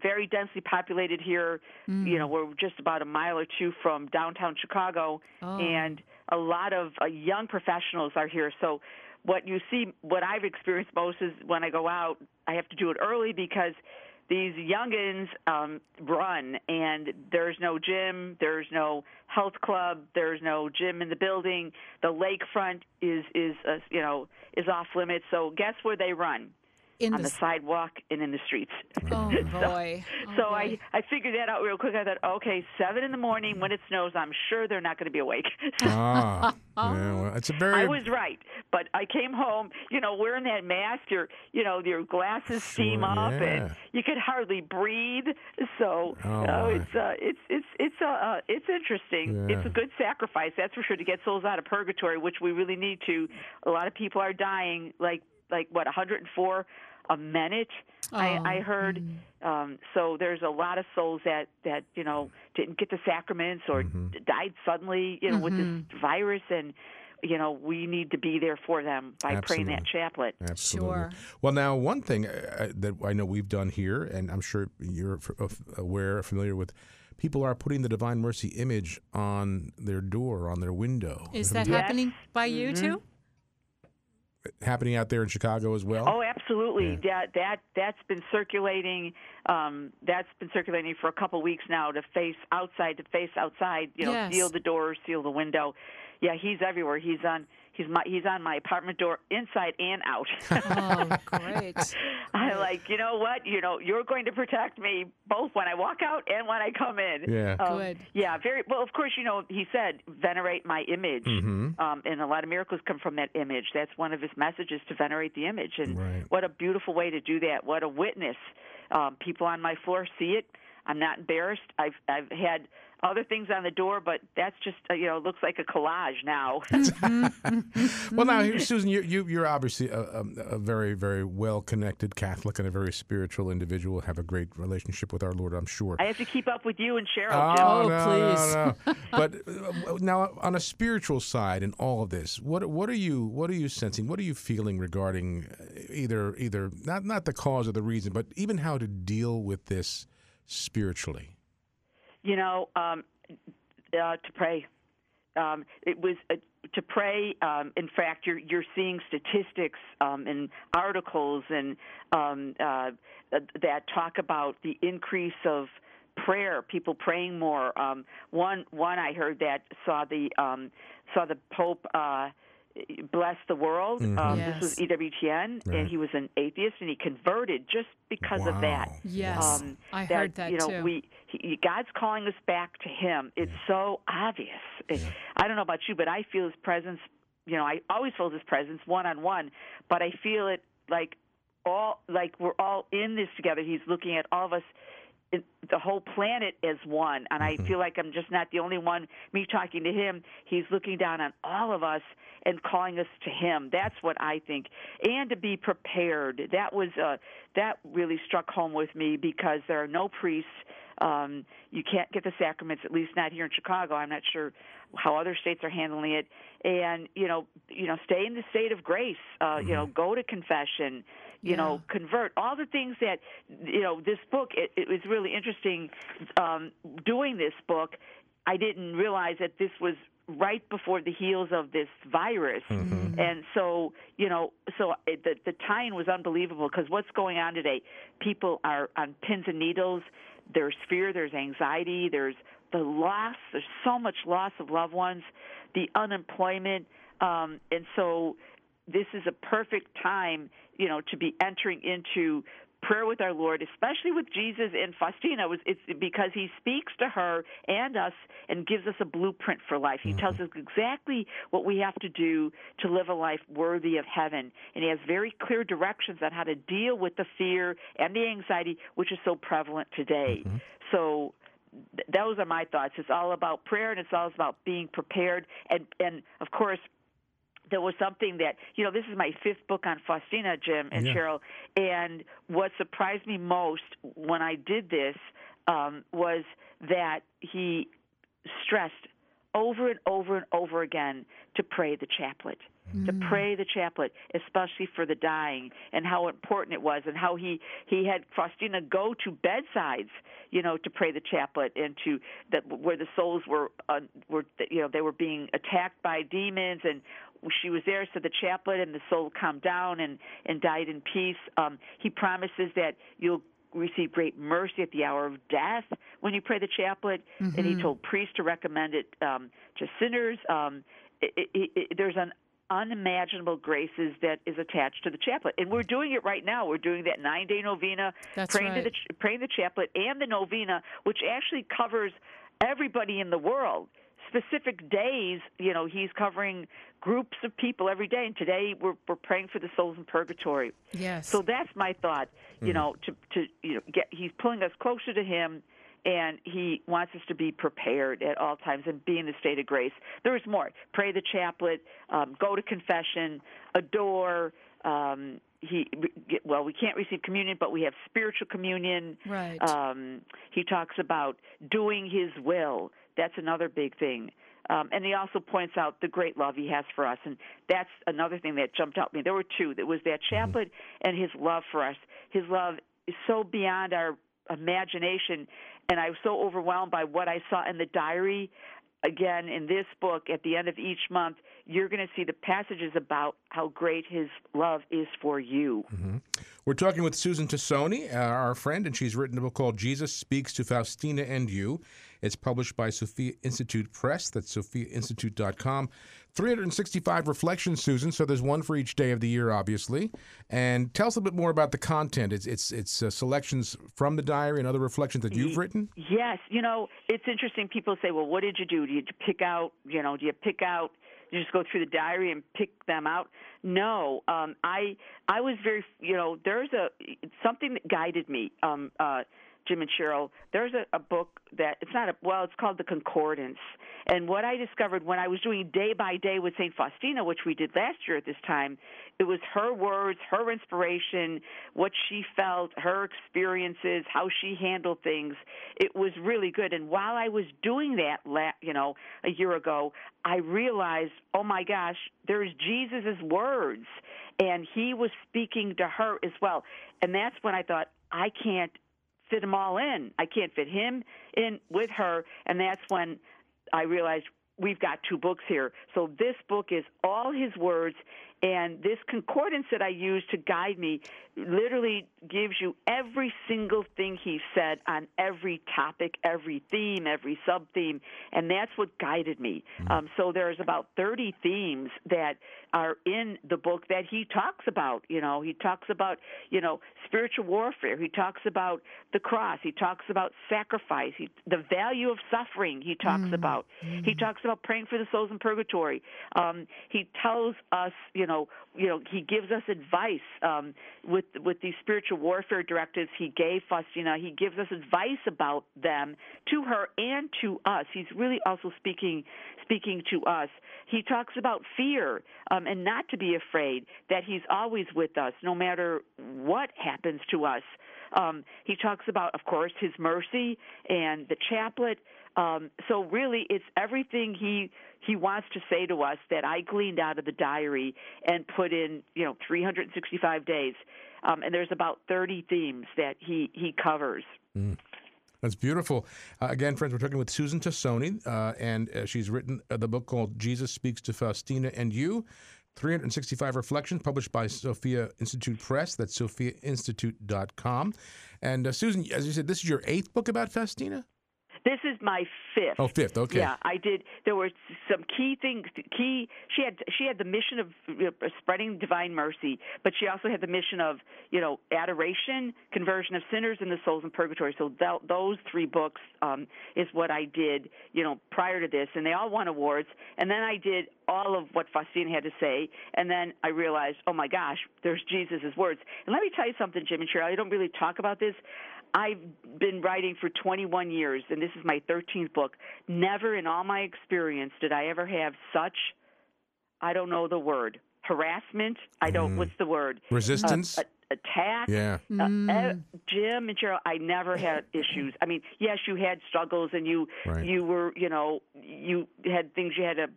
very densely populated here. Mm. You know, we're just about a mile or two from downtown Chicago, and a lot of young professionals are here. So what you see, what I've experienced most is when I go out, I have to do it early because these youngins run, and there's no gym, there's no health club, there's no gym in the building. The lakefront is off limits. So guess where they run? On the sidewalk and in the streets. Oh, boy. I figured that out real quick. I thought, okay, 7 in the morning when it snows, I'm sure they're not going to be awake. Yeah, well, I was right, but I came home, you know, wearing that mask, your glasses steam up, and you could hardly breathe. So it's interesting. Yeah. It's a good sacrifice, that's for sure, to get souls out of purgatory, which we really need to. A lot of people are dying, like what, 104 a minute, I heard. So there's a lot of souls that you know, didn't get the sacraments or died suddenly, you know, with this virus, and you know, we need to be there for them by praying that chaplet. Absolutely. Sure. Well, now, one thing that I know we've done here, and I'm sure you're familiar with, people are putting the Divine Mercy image on their door, on their window. Is that happening by you too? Happening out there in Chicago as well? Oh, absolutely. Yeah. That's been circulating. That's been circulating for a couple weeks now. To face outside. You know, seal the door, seal the window. Yeah, he's everywhere. He's on my apartment door, inside and out. Oh, great! I like, you know what? You know, you're going to protect me both when I walk out and when I come in. Yeah, good. Yeah, very well. Of course, you know, he said, "Venerate my image," and a lot of miracles come from that image. That's one of his messages, to venerate the image, and what a beautiful way to do that. What a witness! People on my floor see it. I'm not embarrassed. I've had other things on the door, but that's just, you know, looks like a collage now. Well, now, Susan, you're obviously a very, very well-connected Catholic and a very spiritual individual, have a great relationship with our Lord, I'm sure. I have to keep up with you and Cheryl, Jim. No. But now, on a spiritual side in all of this, what are you sensing? What are you feeling regarding either not the cause or the reason, but even how to deal with this spiritually? You know, to pray. To pray. In fact, you're seeing statistics and articles and that talk about the increase of prayer. People praying more. One I heard that saw the Pope bless the world. This was EWTN, and he was an atheist, and he converted just because of that. Yes, I heard that, you know, too. God's calling us back to Him. It's so obvious. I don't know about you, but I feel His presence. You know, I always feel His presence one-on-one, but I feel it like we're all in this together. He's looking at all of us the whole planet as one. And I feel like I'm just not the only one. Me talking to him, he's looking down on all of us and calling us to him. That's what I think. And to be prepared. That was that really struck home with me, because there are no priests. You can't get the sacraments, at least not here in Chicago. I'm not sure how other states are handling it. And, you know, stay in the state of grace. You know, go to confession. You know, convert. All the things that, you know, this book, it was really interesting doing this book. I didn't realize that this was right before the heels of this virus. And so, you know, so the tie-in was unbelievable, because what's going on today, people are on pins and needles. There's fear, there's anxiety, there's the loss, there's so much loss of loved ones, the unemployment. And so this is a perfect time, you know, to be entering into prayer with our Lord, especially with Jesus and Faustina, it's because he speaks to her and us and gives us a blueprint for life. He tells us exactly what we have to do to live a life worthy of heaven. And he has very clear directions on how to deal with the fear and the anxiety, which is so prevalent today. So those are my thoughts. It's all about prayer, and it's all about being prepared. And of course, there was something that, you know, this is my fifth book on Faustina, Jim and Cheryl, and what surprised me most when I did this was that he stressed over and over and over again to pray the chaplet, to pray the chaplet, especially for the dying, and how important it was, and how he had Faustina go to bedsides, you know, to pray the chaplet, and to that where the souls were, you know, they were being attacked by demons, and she was there, so the chaplet, and the soul calmed down and died in peace. He promises that you'll receive great mercy at the hour of death when you pray the chaplet, and he told priests to recommend it to sinners. There's an unimaginable graces that is attached to the chaplet, and we're doing it right now. We're doing that 9-day novena, praying the chaplet and the novena, which actually covers everybody in the world. Specific days, you know, he's covering groups of people every day, and today we're praying for the souls in purgatory. Yes. So that's my thought. You know, to you know, he's pulling us closer to him, and he wants us to be prepared at all times and be in the state of grace. There is more. Pray the chaplet, go to confession, adore. We can't receive communion, but we have spiritual communion. Right. He talks about doing his will. That's another big thing. And he also points out the great love he has for us. And that's another thing that jumped out at me. There were two. There was that chaplet and his love for us. His love is so beyond our imagination. And I was so overwhelmed by what I saw in the diary. Again, in this book, at the end of each month, you're going to see the passages about how great his love is for you. We're talking with Susan Tassone, our friend, and she's written a book called Jesus Speaks to Faustina and You. It's published by Sophia Institute Press. That's sophiainstitute.com. 365 reflections, Susan, so there's one for each day of the year, obviously. And tell us a bit more about the content. It's selections from the diary and other reflections that you've written? Yes. You know, it's interesting. People say, well, what did you do? Do you pick out, you know, you just go through the diary and pick them out? No. I was very, you know, there's something that guided me, Jim and Cheryl. There's a book that it's called The Concordance. And what I discovered when I was doing day by day with St. Faustina, which we did last year at this time, it was her words, her inspiration, what she felt, her experiences, how she handled things. It was really good. And while I was doing that, a year ago, I realized, oh my gosh, there's Jesus's words, and he was speaking to her as well. And that's when I thought, I can't fit them all in. I can't fit him in with her, and that's when I realized we've got two books here. So this book is all his words, and this concordance that I use to guide me literally gives you every single thing he said on every topic, every theme, every sub-theme, and that's what guided me. So there's about 30 themes that are in the book that he talks about. You know, he talks about, you know, spiritual warfare. He talks about the cross. He talks about sacrifice, the value of suffering he talks about. He talks about praying for the souls in purgatory. He tells us, you know, you know, he gives us advice with these spiritual warfare directives he gave Faustina. He gives us advice about them to her and to us. He's really also speaking to us. He talks about fear and not to be afraid, that he's always with us no matter what happens to us. He talks about, of course, his mercy and the chaplet. So really, it's everything he wants to say to us that I gleaned out of the diary and put in, 365 days. And there's about 30 themes that he covers. Mm. That's beautiful. Again, friends, we're talking with Susan Tassone, and she's written the book called Jesus Speaks to Faustina and You, 365 Reflections, published by Sophia Institute Press. That's sophiainstitute.com. And Susan, as you said, this is your 8th book about Faustina? This is my 5th. Oh, 5th. Okay. Yeah, I did. There were some key things. She had the mission of spreading divine mercy, but she also had the mission of adoration, conversion of sinners, and the souls in purgatory. So those 3 books is what I did prior to this, and they all won awards. And then I did all of what Faustina had to say, and then I realized, oh my gosh, there's Jesus' words. And let me tell you something, Jim and Cheryl. I don't really talk about this. I've been writing for 21 years, and this is my 13th book. Never in all my experience did I ever have such, I don't know the word, harassment. I don't, what's the word? Resistance? Attack. Yeah. Jim and Cheryl, I never had issues. I mean, yes, you had struggles, and you were, you had things you had to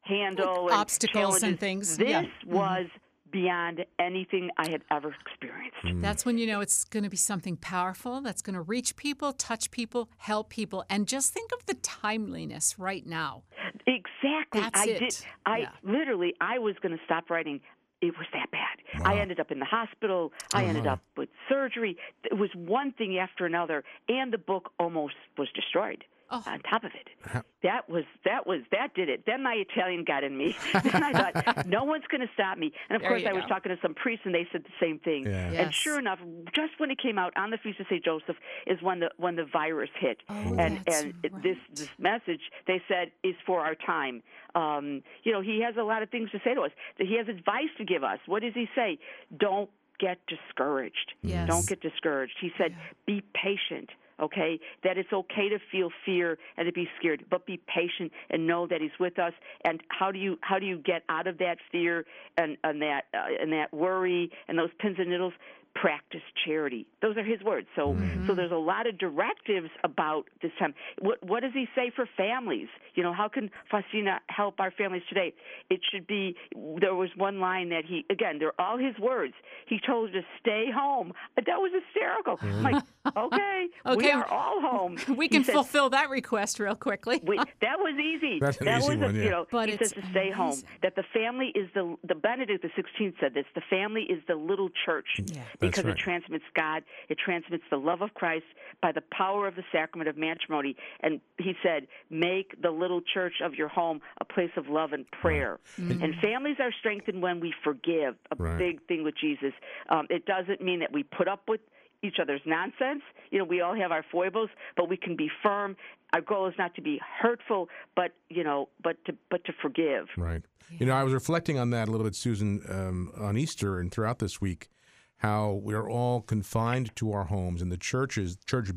handle. Like and obstacles and things. This was beyond anything I had ever experienced. That's when you know it's going to be something powerful that's going to reach people, touch people, help people. And just think of the timeliness right now. Exactly. Literally, I was going to stop writing. It was that bad. Wow. I ended up in the hospital. I ended up with surgery. It was one thing after another. And the book almost was destroyed. Oh. On top of it, that did it. Then my Italian got in me. Then I thought, no one's going to stop me. And of course, I was talking to some priests, and they said the same thing. Yeah. Yes. And sure enough, just when it came out on the Feast of St. Joseph is when the virus hit. Oh, and this message, they said, is for our time. He has a lot of things to say to us. He has advice to give us. What does he say? Don't get discouraged. Yes. Don't get discouraged. He said, be patient. Okay, that it's okay to feel fear and to be scared, but be patient and know that he's with us. And how do you get out of that fear and that worry and those pins and needles? Practice charity. Those are his words. So so there's a lot of directives about this time. What does he say for families? How can Faustina help our families today? It should be, there was one line that he, again, they're all his words. He told her to stay home. That was hysterical. I'm like, okay, we are all home. We can fulfill that request real quickly. That was easy. That was an easy one, but he says to stay home. That the family is the Benedict the 16th said this, the family is the little church. Yeah. Because it transmits God, it transmits the love of Christ by the power of the sacrament of matrimony. And he said, make the little church of your home a place of love and prayer. Right. And families are strengthened when we forgive, big thing with Jesus. It doesn't mean that we put up with each other's nonsense. We all have our foibles, but we can be firm. Our goal is not to be hurtful, but to forgive. Right. Yeah. I was reflecting on that a little bit, Susan, on Easter and throughout this week. How we're all confined to our homes, and the church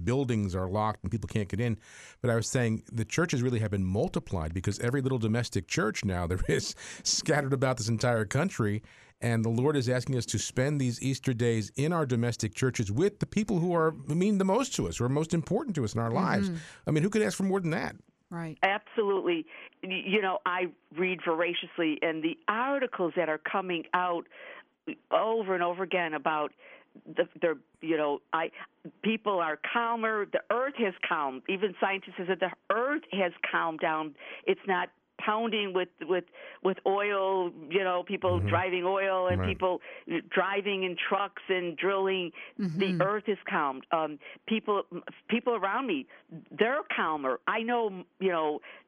buildings are locked and people can't get in. But I was saying the churches really have been multiplied because every little domestic church now there is scattered about this entire country. And the Lord is asking us to spend these Easter days in our domestic churches with the people who mean the most to us, who are most important to us in our lives. I mean, who could ask for more than that? Right. Absolutely. I read voraciously, and the articles that are coming out over and over again about people are calmer. The earth has calmed. Even scientists have said the earth has calmed down. It's not pounding with oil. People driving oil and people driving in trucks and drilling. The earth is calmed. People around me, they're calmer. I know.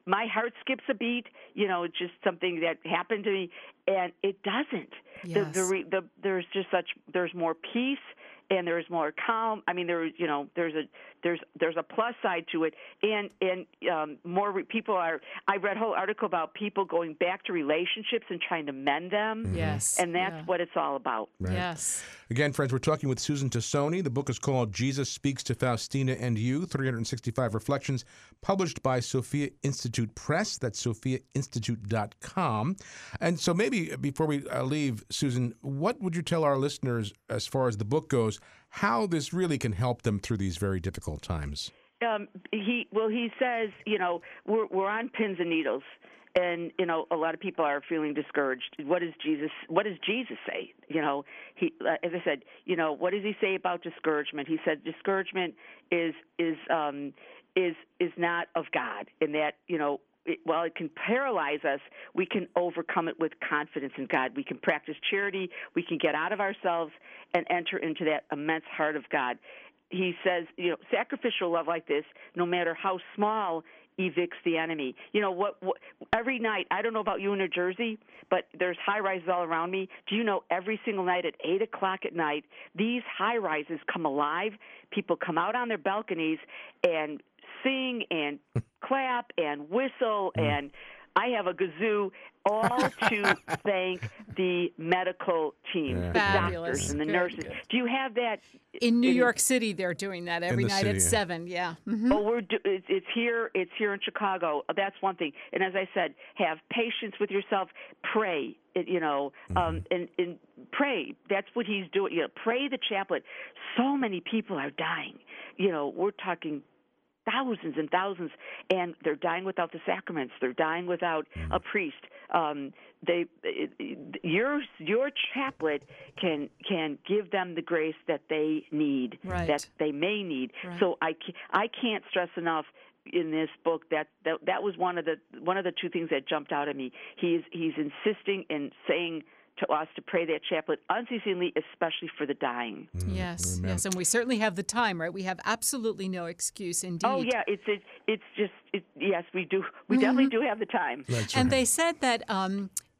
My heart skips a beat. It's just something that happened to me. And it doesn't. Yes. There's more peace and there's more calm. I mean, there's a plus side to it, and more people are. I read a whole article about people going back to relationships and trying to mend them. Mm-hmm. Yes, and that's what it's all about. Right. Yes. Again, friends, we're talking with Susan Tassone. The book is called Jesus Speaks to Faustina and You: 365 Reflections, published by Sophia Institute Press. That's sophiainstitute.com. And so maybe before we leave, Susan, what would you tell our listeners as far as the book goes, how this really can help them through these very difficult times? He says, we're on pins and needles, and a lot of people are feeling discouraged. What does Jesus say? As I said, what does he say about discouragement? He said discouragement is not of God, and that while it can paralyze us, we can overcome it with confidence in God. We can practice charity. We can get out of ourselves and enter into that immense heart of God. He says, sacrificial love like this, no matter how small, evicts the enemy. Every night, I don't know about you in New Jersey, but there's high-rises all around me. Do you know every single night at 8 o'clock at night, these high-rises come alive? People come out on their balconies and sing and clap and whistle, and I have a kazoo, all to thank the medical team, the doctors and the nurses. Good. Do you have that? In New York City, they're doing that every night at 7, yeah. Mm-hmm. Oh, it's here in Chicago. That's one thing. And as I said, have patience with yourself. Pray, and pray. That's what he's doing. Pray the chaplet. So many people are dying. We're talking thousands and thousands, and they're dying without the sacraments. They're dying without a priest. Your chaplet can give them the grace that they need, that they may need. Right. So I can't stress enough in this book that was one of the two things that jumped out at me. He's insisting and saying to us to pray that chaplet unceasingly, especially for the dying. Yes, amen. Yes, and we certainly have the time, right? We have absolutely no excuse, indeed. Oh, yeah, yes, we do. We definitely do have the time. That's right. And they said that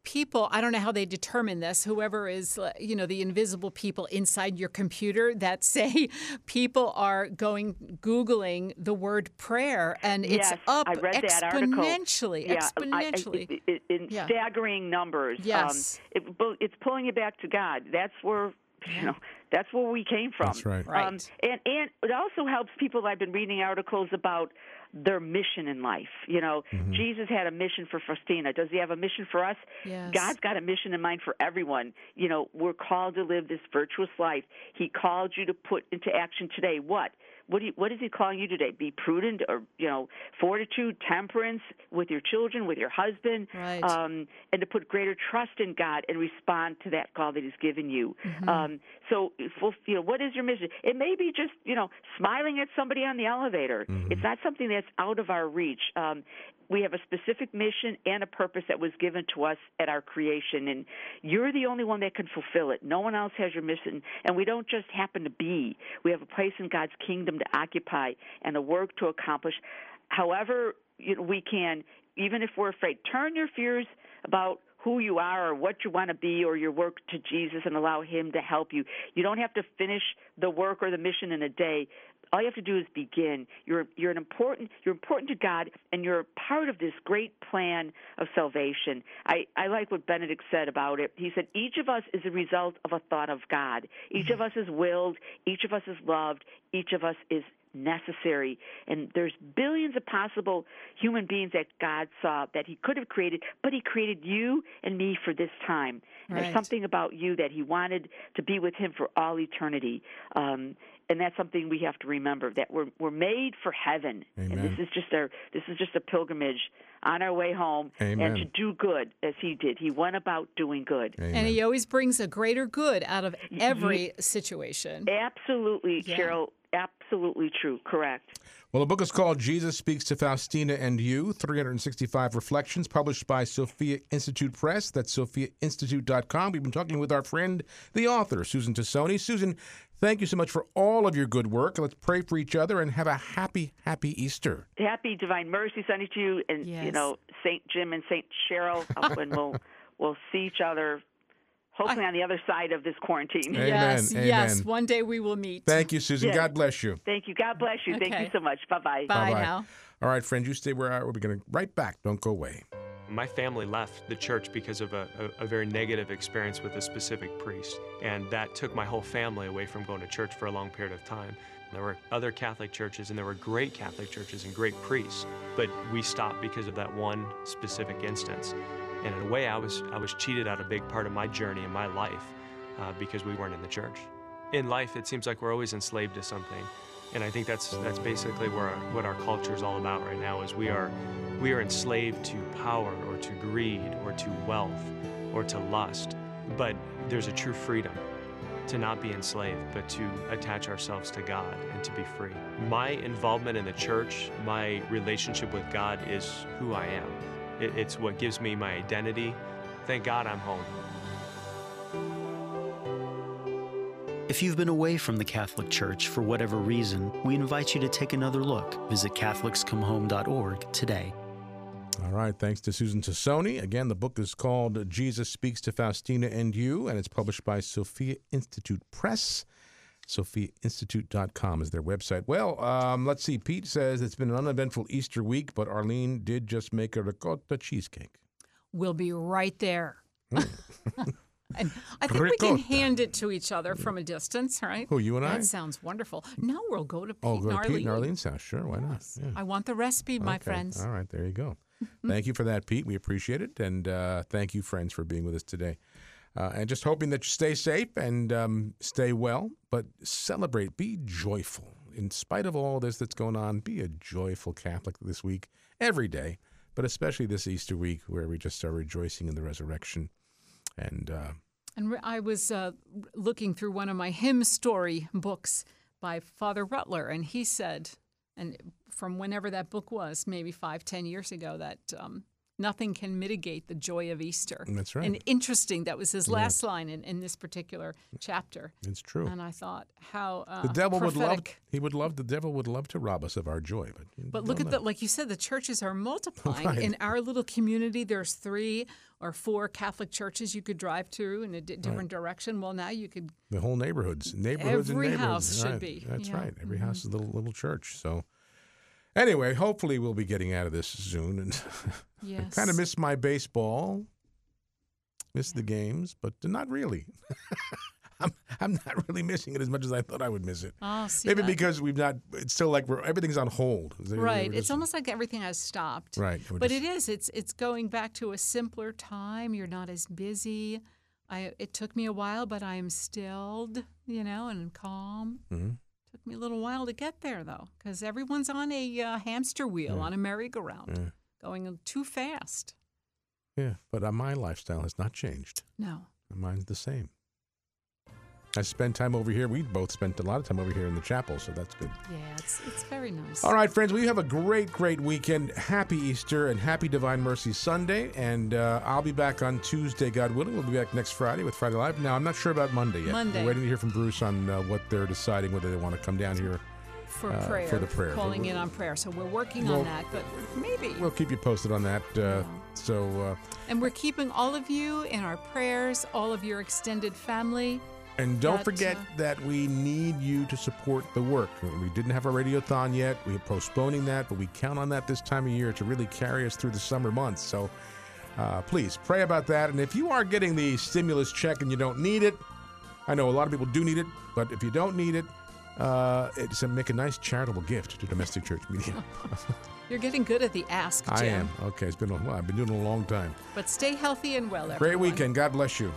people, I don't know how they determine this, whoever is, the invisible people inside your computer that say people are Googling the word prayer, and it's up I read exponentially. That article. Yeah, exponentially. In staggering numbers. Yes. It's pulling you back to God. That's where, that's where we came from. That's right. And it also helps people. I've been reading articles about their mission in life. Jesus had a mission for Faustina. Does he have a mission for us? Yes. God's got a mission in mind for everyone. We're called to live this virtuous life. He called you to put into action today what? What is he calling you today? Be prudent, or fortitude, temperance with your children, with your husband, and to put greater trust in God and respond to that call that he's given you. Mm-hmm. So what is your mission? It may be just smiling at somebody on the elevator. Mm-hmm. It's not something that's out of our reach. We have a specific mission and a purpose that was given to us at our creation, and you're the only one that can fulfill it. No one else has your mission, and we don't just happen to be. We have a place in God's kingdom to occupy and a work to accomplish. However we can, even if we're afraid, turn your fears about who you are or what you want to be or your work to Jesus and allow him to help you. You don't have to finish the work or the mission in a day. All you have to do is begin. You're important to God, and you're a part of this great plan of salvation. I like what Benedict said about it. He said, each of us is a result of a thought of God. Each of us is willed. Each of us is loved. Each of us is necessary. And there's billions of possible human beings that God saw that he could have created, but he created you and me for this time. And there's something about you that he wanted to be with him for all eternity. And that's something we have to remember, that we're made for heaven. Amen. And this is just a pilgrimage on our way home. Amen. And to do good as he did. He went about doing good. Amen. And he always brings a greater good out of every situation. Absolutely, Carol. Absolutely true. Correct. Well, the book is called Jesus Speaks to Faustina and You, 365 Reflections, published by Sophia Institute Press. That's sophiainstitute.com. We've been talking with our friend, the author, Susan Tassone. Susan, thank you so much for all of your good work. Let's pray for each other and have a happy, happy Easter. Happy Divine Mercy Sunday to you, and, St. Jim and St. Cheryl, and we'll see each other hopefully on the other side of this quarantine. Amen. Yes, amen. Yes. One day we will meet. Thank you, Susan. Yes. God bless you. Thank you. God bless you. Okay. Thank you so much. Bye-bye. Bye now. All right, friends, you stay where I are. We'll be going right back. Don't go away. My family left the church because of a very negative experience with a specific priest, and that took my whole family away from going to church for a long period of time. There were other Catholic churches, and there were great Catholic churches and great priests, but we stopped because of that one specific instance. And in a way, I was cheated out a big part of my journey and my life because we weren't in the church. In life, it seems like we're always enslaved to something. And I think that's basically what our culture is all about right now, is we are enslaved to power or to greed or to wealth or to lust. But there's a true freedom to not be enslaved, but to attach ourselves to God and to be free. My involvement in the church, my relationship with God is who I am. It's what gives me my identity. Thank God I'm home. If you've been away from the Catholic Church for whatever reason, we invite you to take another look. Visit CatholicsComeHome.org today. All right. Thanks to Susan Tassone. Again, the book is called Jesus Speaks to Faustina and You, and it's published by Sophia Institute Press. SophiaInstitute.com is their website. Well, let's see. Pete says it's been an uneventful Easter week, but Arlene did just make a ricotta cheesecake. We'll be right there. And I think ricotta. We can hand it to each other from a distance, right? Who, you and I? That sounds wonderful. Now we'll go to Pete and Arlene. Pete and Arlene's house. Sure, why not? Yeah. I want the recipe, my friends. All right, there you go. Thank you for that, Pete. We appreciate it. And thank you, friends, for being with us today. And just hoping that you stay safe and stay well, but celebrate. Be joyful. In spite of all this that's going on, be a joyful Catholic this week, every day, but especially this Easter week where we just are rejoicing in the resurrection. And I was looking through one of my hymn story books by Father Rutler, and he said, and from whenever that book was, maybe 5-10 years ago, that nothing can mitigate the joy of Easter. That's right. And interesting, that was his last line in this particular chapter. It's true. And I thought, how the devil prophetic. The devil would love to rob us of our joy. But look at that. Like you said, the churches are multiplying. Right. In our little community, there's 3 or 4 Catholic churches you could drive to in a different direction. Well, now you could. The whole neighborhoods every and neighborhoods. House right. should be. That's right. Every house is a little church. So anyway, hopefully we'll be getting out of this soon. And yes. I kind of miss my baseball, the games, but not really. I'm not really missing it as much as I thought I would miss it. Oh, see maybe that. Because we've not. It's still like everything's on hold. Right. It's almost like everything has stopped. Right. It's going back to a simpler time. You're not as busy. It took me a while, but I am stilled, and calm. Mm-hmm. Took me a little while to get there, though, because everyone's on a hamster wheel, on a merry-go-round, going too fast. Yeah, but my lifestyle has not changed. No. Mine's the same. I spend time over here. We both spent a lot of time over here in the chapel, so that's good. Yeah, it's very nice. All right, friends, well, you have a great, great weekend. Happy Easter and happy Divine Mercy Sunday. And I'll be back on Tuesday, God willing. We'll be back next Friday with Friday Live. Now, I'm not sure about Monday yet. We're waiting to hear from Bruce on what they're deciding, whether they want to come down here for the prayer. Calling in on prayer. So we're working on that, but maybe. We'll keep you posted on that. And we're keeping all of you in our prayers, all of your extended family. And don't forget that we need you to support the work. We didn't have our Radiothon yet. We're postponing that, but we count on that this time of year to really carry us through the summer months. So please pray about that. And if you are getting the stimulus check and you don't need it, I know a lot of people do need it, but if you don't need it, make a nice charitable gift to Domestic Church Media. You're getting good at the ask, Jim. I am. Okay. I've been doing it a long time. But stay healthy and well, everyone. Great weekend. God bless you.